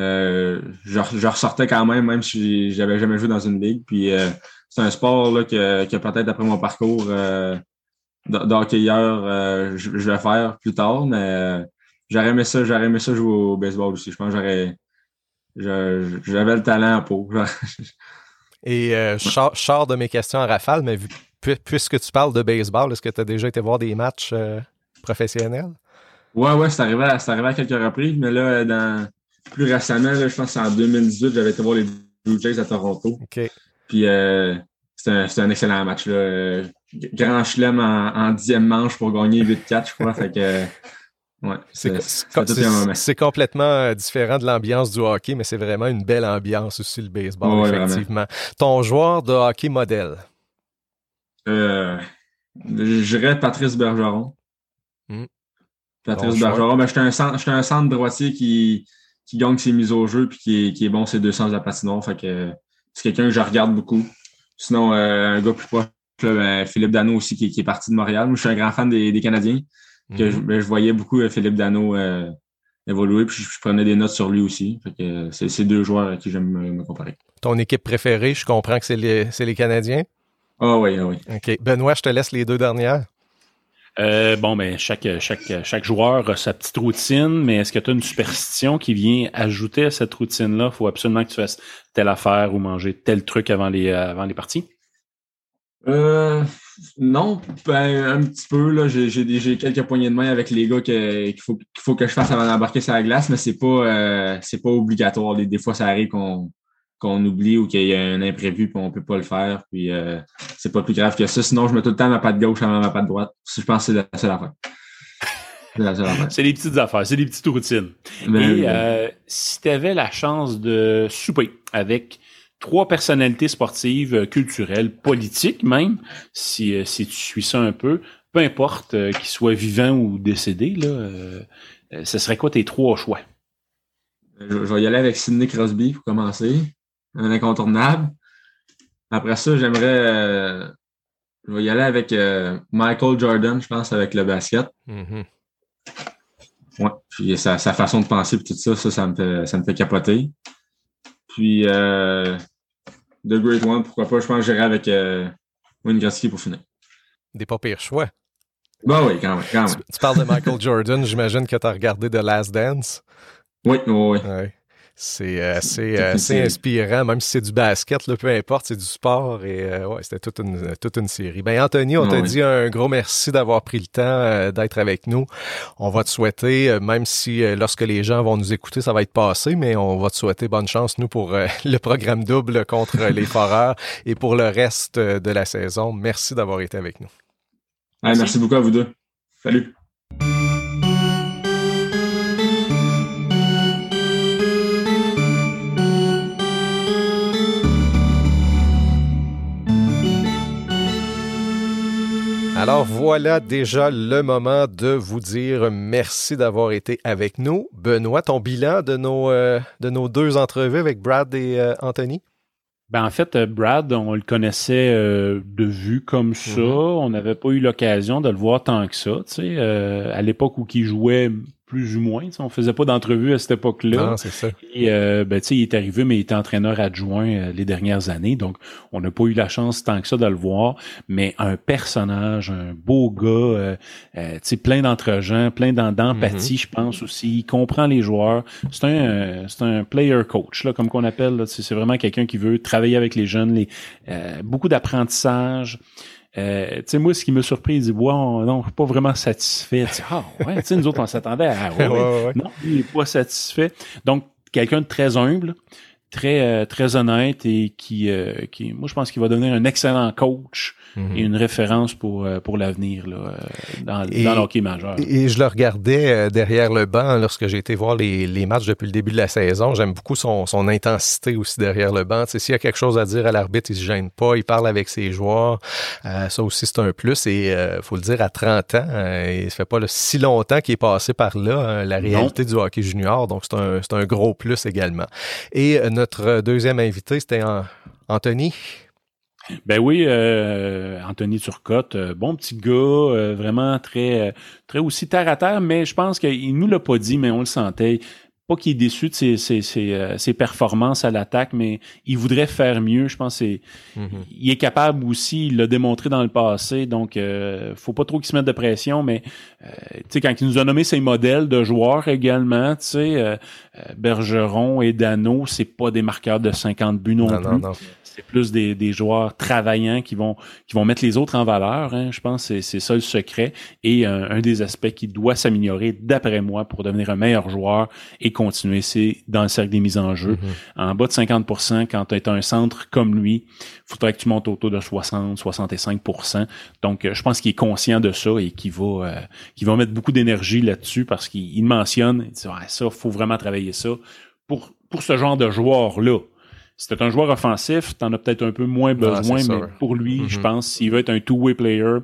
euh, je, je ressortais quand même, même si j'avais jamais joué dans une ligue. Puis euh, c'est un sport là, que, que peut-être après mon parcours euh, d'hockeyeur, euh, je, je vais faire plus tard, mais... J'aurais aimé ça, j'aurais aimé ça jouer au baseball aussi. Je pense que j'aurais, j'aurais, j'avais le talent pour. Et euh, je sors, je sors de mes questions en rafale, mais vu, puisque tu parles de baseball, est-ce que tu as déjà été voir des matchs euh, professionnels? Oui, oui, c'est arrivé, à, c'est arrivé à quelques reprises, mais là, dans, plus récemment, là, je pense que c'est en deux mille dix-huit, j'avais été voir les Blue Jays à Toronto. OK. Puis euh, c'était, un, c'était un excellent match. Là. Grand chelem en, en dixième manche pour gagner huit à quatre, je crois. Fait que. Ouais, c'est, c'est, c'est, c'est, c'est complètement différent de l'ambiance du hockey, mais c'est vraiment une belle ambiance aussi, le baseball, oh, ouais, effectivement. Vraiment. Ton joueur de hockey modèle? Euh, je dirais Patrice Bergeron. Mmh. Patrice bon Bergeron, ben, j'étais un centre, j'étais un centre droitier qui, qui gagne ses mises au jeu et qui, qui est bon ses deux sens de la patinoire. Fait que c'est quelqu'un que je regarde beaucoup. Sinon, euh, un gars plus proche, ben, Philippe Danault aussi, qui, qui est parti de Montréal. Moi, je suis un grand fan des, des Canadiens. Que je, je voyais beaucoup Philippe Danault euh, évoluer, puis je, je prenais des notes sur lui aussi. Fait que c'est ces deux joueurs à qui j'aime me, me comparer. Ton équipe préférée, je comprends que c'est les, c'est les Canadiens? Ah oh, oui, ah oh, oui. OK. Benoît, je te laisse les deux dernières. Euh, bon, ben, chaque, chaque, chaque joueur a sa petite routine, mais est-ce que tu as une superstition qui vient ajouter à cette routine-là? Il faut absolument que tu fasses telle affaire ou manger tel truc avant les, avant les parties? Euh... Non, ben, un petit peu. Là, j'ai, j'ai, j'ai quelques poignées de main avec les gars que, qu'il, faut, qu'il faut que je fasse avant d'embarquer sur la glace, mais c'est pas euh, c'est pas obligatoire. Des, des fois, ça arrive qu'on, qu'on oublie ou qu'il y a un imprévu puis on peut pas le faire. Puis euh, c'est pas plus grave que ça. Sinon, je mets tout le temps ma patte gauche avant ma patte droite. Je pense que c'est la seule affaire. C'est la seule affaire. C'est des petites affaires, c'est des petites routines. Ben, Et ben... Euh, si tu avais la chance de souper avec... Trois personnalités sportives, culturelles, politiques même, si, si tu suis ça un peu, peu importe euh, qu'ils soient vivants ou décédés, là, euh, ce serait quoi tes trois choix? Je, je vais y aller avec Sidney Crosby pour commencer, un incontournable. Après ça, j'aimerais... Euh, je vais y aller avec euh, Michael Jordan, je pense, avec le basket. Mm-hmm. Ouais, puis sa, sa façon de penser et tout ça, ça, ça me fait, ça me fait capoter. Puis, euh, The Great One, pourquoi pas, je pense que j'irai avec euh, Wayne Gretzky pour finir. Des pas pires choix. Ben oui, quand même. Quand même. Tu, tu parles de Michael Jordan, j'imagine que tu as regardé The Last Dance. Oui, oui, oui. Ouais. C'est assez, c'est, assez c'est... inspirant, même si c'est du basket, là, peu importe, c'est du sport. Et euh, ouais, c'était toute une, toute une série. Ben, Anthony, on oh, te oui. dit un gros merci d'avoir pris le temps euh, d'être avec nous. On va te souhaiter, euh, même si euh, lorsque les gens vont nous écouter, ça va être passé, mais on va te souhaiter bonne chance, nous, pour euh, le programme double contre les Foreurs et pour le reste euh, de la saison. Merci d'avoir été avec nous. Merci, hey, merci beaucoup à vous deux. Salut. Alors voilà déjà le moment de vous dire merci d'avoir été avec nous. Benoît, ton bilan de nos, euh, de nos deux entrevues avec Brad et euh, Anthony? Ben en fait, Brad, on le connaissait euh, de vue comme ça. Mm-hmm. On n'avait pas eu l'occasion de le voir tant que ça. Euh, à l'époque où il jouait plus ou moins, on faisait pas d'entrevue à cette époque-là. Non, c'est ça. Et euh, ben, il est arrivé, mais il était entraîneur adjoint euh, les dernières années. Donc, on n'a pas eu la chance tant que ça de le voir. Mais un personnage, un beau gars, euh, euh, plein d'entre-gens, plein d'empathie, mm-hmm. je pense aussi. Il comprend les joueurs. C'est un, euh, c'est un player coach, là, comme qu'on appelle. Là, c'est vraiment quelqu'un qui veut travailler avec les jeunes, les, euh, beaucoup d'apprentissage. Euh, tu sais, moi, ce qui m'a surpris, il dit, wow, on n'est pas vraiment satisfait. Ah, ouais, tu sais, nous autres, on s'attendait à. Ouais, ouais, ouais, ouais. Non, il n'est pas satisfait. Donc, quelqu'un de très humble, très, euh, très honnête et qui, euh, qui, moi, je pense qu'il va devenir un excellent coach mm-hmm. et une référence pour, euh, pour l'avenir là, dans, et, dans l'hockey majeur. Et je le regardais derrière le banc lorsque j'ai été voir les, les matchs depuis le début de la saison. J'aime beaucoup son, son intensité aussi derrière le banc. T'sais, s'il y a quelque chose à dire à l'arbitre, il ne se gêne pas, il parle avec ses joueurs. Euh, ça aussi, c'est un plus. Et il euh, faut le dire, à trente ans, euh, il ne fait pas là, si longtemps qu'il est passé par là, hein, la réalité non. du hockey junior. Donc, c'est un, c'est un gros plus également. Et euh, notre deuxième invité, c'était Anthony. Ben oui, euh, Anthony Turcotte, bon petit gars, euh, vraiment très, très aussi terre à terre, mais je pense qu'il nous l'a pas dit, mais on le sentait. Pas qu'il est déçu de ses, ses, ses, ses performances à l'attaque, mais il voudrait faire mieux. Je pense qu'il mm-hmm. est capable aussi, il l'a démontré dans le passé, donc euh, faut pas trop qu'il se mette de pression, mais euh, tu sais, quand il nous a nommé ses modèles de joueurs également, tu sais, euh, Bergeron et Dano, c'est pas des marqueurs de cinquante buts non, non plus. Non, non. C'est plus des, des joueurs travaillants qui vont qui vont mettre les autres en valeur. Hein. Je pense que c'est, c'est ça le secret. Et un, un des aspects qui doit s'améliorer, d'après moi, pour devenir un meilleur joueur et continuer, c'est dans le cercle des mises en jeu. Mm-hmm. En bas de cinquante pour cent, quand tu es un centre comme lui, il faudrait que tu montes autour de soixante à soixante-cinq pour cent. Donc, je pense qu'il est conscient de ça et qu'il va, euh, qu'il va mettre beaucoup d'énergie là-dessus parce qu'il il mentionne, il dit, ah, ça, il faut vraiment travailler ça pour, pour ce genre de joueur-là. Si t'es un joueur offensif, t'en as peut-être un peu moins besoin, ah, mais pour lui, mm-hmm. je pense, s'il veut être un two-way player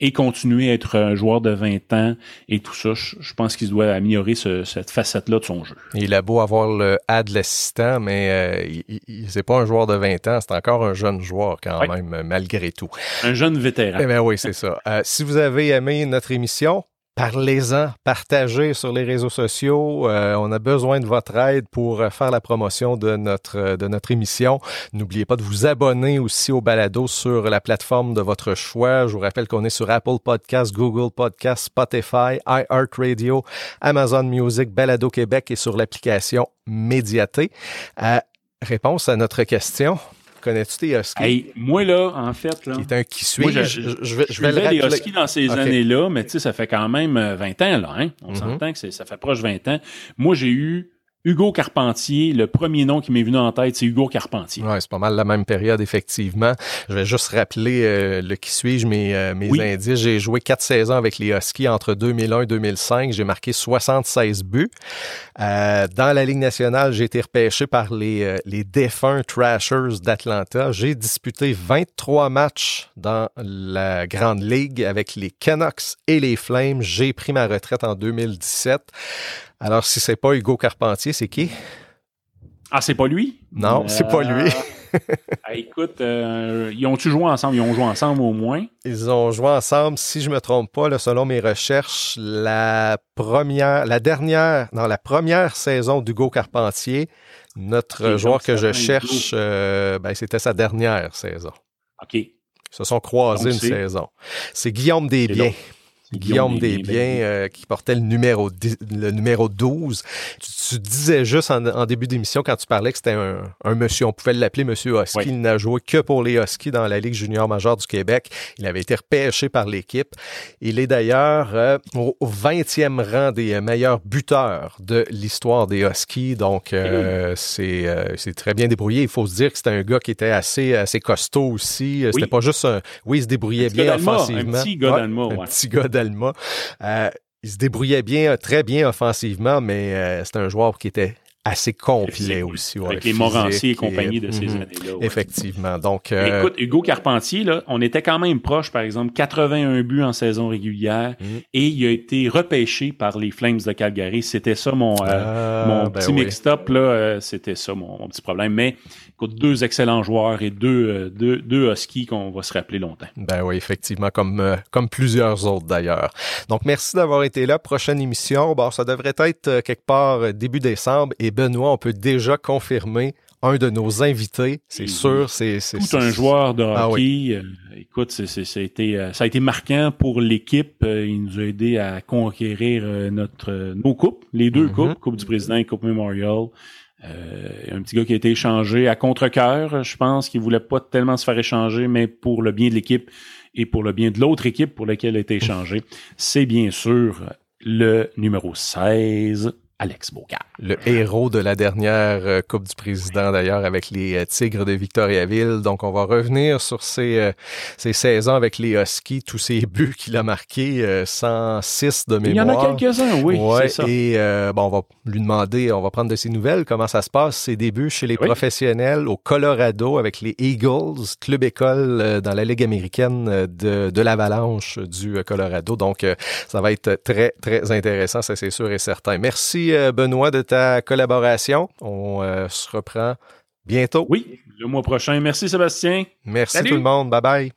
et continuer à être un joueur de vingt ans et tout ça, je pense qu'il doit améliorer ce, cette facette-là de son jeu. Il a beau avoir le A de l'assistant, mais euh, il, il, c'est pas un joueur de vingt ans, c'est encore un jeune joueur quand oui. même, malgré tout. Un jeune vétéran. Eh bien oui, c'est ça. Euh, si vous avez aimé notre émission, parlez-en, partagez sur les réseaux sociaux. Euh, on a besoin de votre aide pour faire la promotion de notre de notre émission. N'oubliez pas de vous abonner aussi au balado sur la plateforme de votre choix. Je vous rappelle qu'on est sur Apple Podcasts, Google Podcasts, Spotify, iHeartRadio, Amazon Music, Balado Québec et sur l'application Médiaté. Euh, réponse à notre question. Connais-tu tes Huskies? Hey, moi, là, en fait, là, qui est un qui suit. Moi, je, je, je, je, vais, je vais le rappeler. Les Huskies dans ces okay. années-là, mais tu sais, ça fait quand même vingt ans, là, hein? On mm-hmm. s'entend que c'est, ça fait proche vingt ans. Moi, j'ai eu Hugo Carpentier, le premier nom qui m'est venu en tête, c'est Hugo Carpentier. Ouais, c'est pas mal la même période, effectivement. Je vais juste rappeler euh, le qui suis-je, mes, euh, mes oui. indices. J'ai joué quatre saisons avec les Huskies entre deux mille un et deux mille cinq. J'ai marqué soixante-seize buts. Euh, dans la Ligue nationale, j'ai été repêché par les, euh, les défunts Thrashers d'Atlanta. J'ai disputé vingt-trois matchs dans la Grande Ligue avec les Canucks et les Flames. J'ai pris ma retraite en deux mille dix-sept. Alors, si c'est pas Hugo Carpentier, c'est qui? Ah, c'est pas lui? Non, euh, c'est pas lui. Écoute, euh, ils ont-tu joué ensemble? Ils ont joué ensemble au moins? Ils ont joué ensemble, si je me trompe pas, là, selon mes recherches, la première, la dernière, non, la première saison d'Hugo Carpentier, notre okay, joueur que je cherche, euh, ben, c'était sa dernière saison. OK. Ils se sont croisés donc, une c'est... saison. C'est Guillaume Desbiens. Guillaume Desbiens, euh, qui portait le numéro, le numéro douze. Tu, tu disais juste en, en début d'émission, quand tu parlais que c'était un, un monsieur, on pouvait l'appeler monsieur Husky. Oui. Il n'a joué que pour les Huskies dans la Ligue junior majeure du Québec. Il avait été repêché par l'équipe. Il est d'ailleurs euh, au vingtième rang des meilleurs buteurs de l'histoire des Huskies. Donc, euh, oui. c'est, euh, c'est très bien débrouillé. Il faut se dire que c'était un gars qui était assez, assez costaud aussi. C'était oui. pas juste un... Oui, il se débrouillait bien offensivement. Un petit gars d'Alma, ouais. Un petit gars d'Alma. Euh, il se débrouillait bien, très bien offensivement, mais euh, c'était un joueur qui était assez complet aussi. Ouais, avec les Moranciers et compagnie et, de ces mm, années-là. Ouais. Effectivement. Donc, euh... écoute, Hugo Carpentier, là, on était quand même proche, par exemple, quatre-vingt-un buts en saison régulière mm. et il a été repêché par les Flames de Calgary. C'était ça mon, euh, ah, mon ben petit oui. mix-up, là, euh, c'était ça mon, mon petit problème. Mais écoute, deux excellents joueurs et deux, euh, deux, deux huskies qu'on va se rappeler longtemps. Ben oui, effectivement, comme, euh, comme plusieurs autres d'ailleurs. Donc, merci d'avoir été là. Prochaine émission, bon, ça devrait être euh, quelque part euh, début décembre et Benoît, on peut déjà confirmer un de nos invités, c'est oui. sûr. C'est, c'est, Tout c'est, un c'est... joueur de hockey. Ah oui. Écoute, c'est, c'est, ça, a été, ça a été marquant pour l'équipe. Il nous a aidé à conquérir notre, nos coupes, les deux mm-hmm. coupes, Coupe du Président et Coupe Memorial. Euh, un petit gars qui a été échangé à contre-cœur, je pense, qui ne voulait pas tellement se faire échanger, mais pour le bien de l'équipe et pour le bien de l'autre équipe pour laquelle il a été échangé, c'est bien sûr le numéro seize. Alex Bocard. Le héros de la dernière Coupe du Président, d'ailleurs, avec les Tigres de Victoriaville. Donc, on va revenir sur ses, ses seize ans avec les Huskies, tous ses buts qu'il a marqués, cent six de mémoire. Il y en a quelques-uns, oui, ouais, c'est ça. Et euh, bon, on va lui demander, on va prendre de ses nouvelles, comment ça se passe, ses débuts chez les oui. professionnels au Colorado avec les Eagles, club-école dans la Ligue américaine de, de l'Avalanche du Colorado. Donc, ça va être très, très intéressant, ça c'est sûr et certain. Merci Benoît de ta collaboration. On euh, se reprend bientôt. Oui, le mois prochain. Merci Sébastien. Merci Salut. Tout le monde. Bye bye.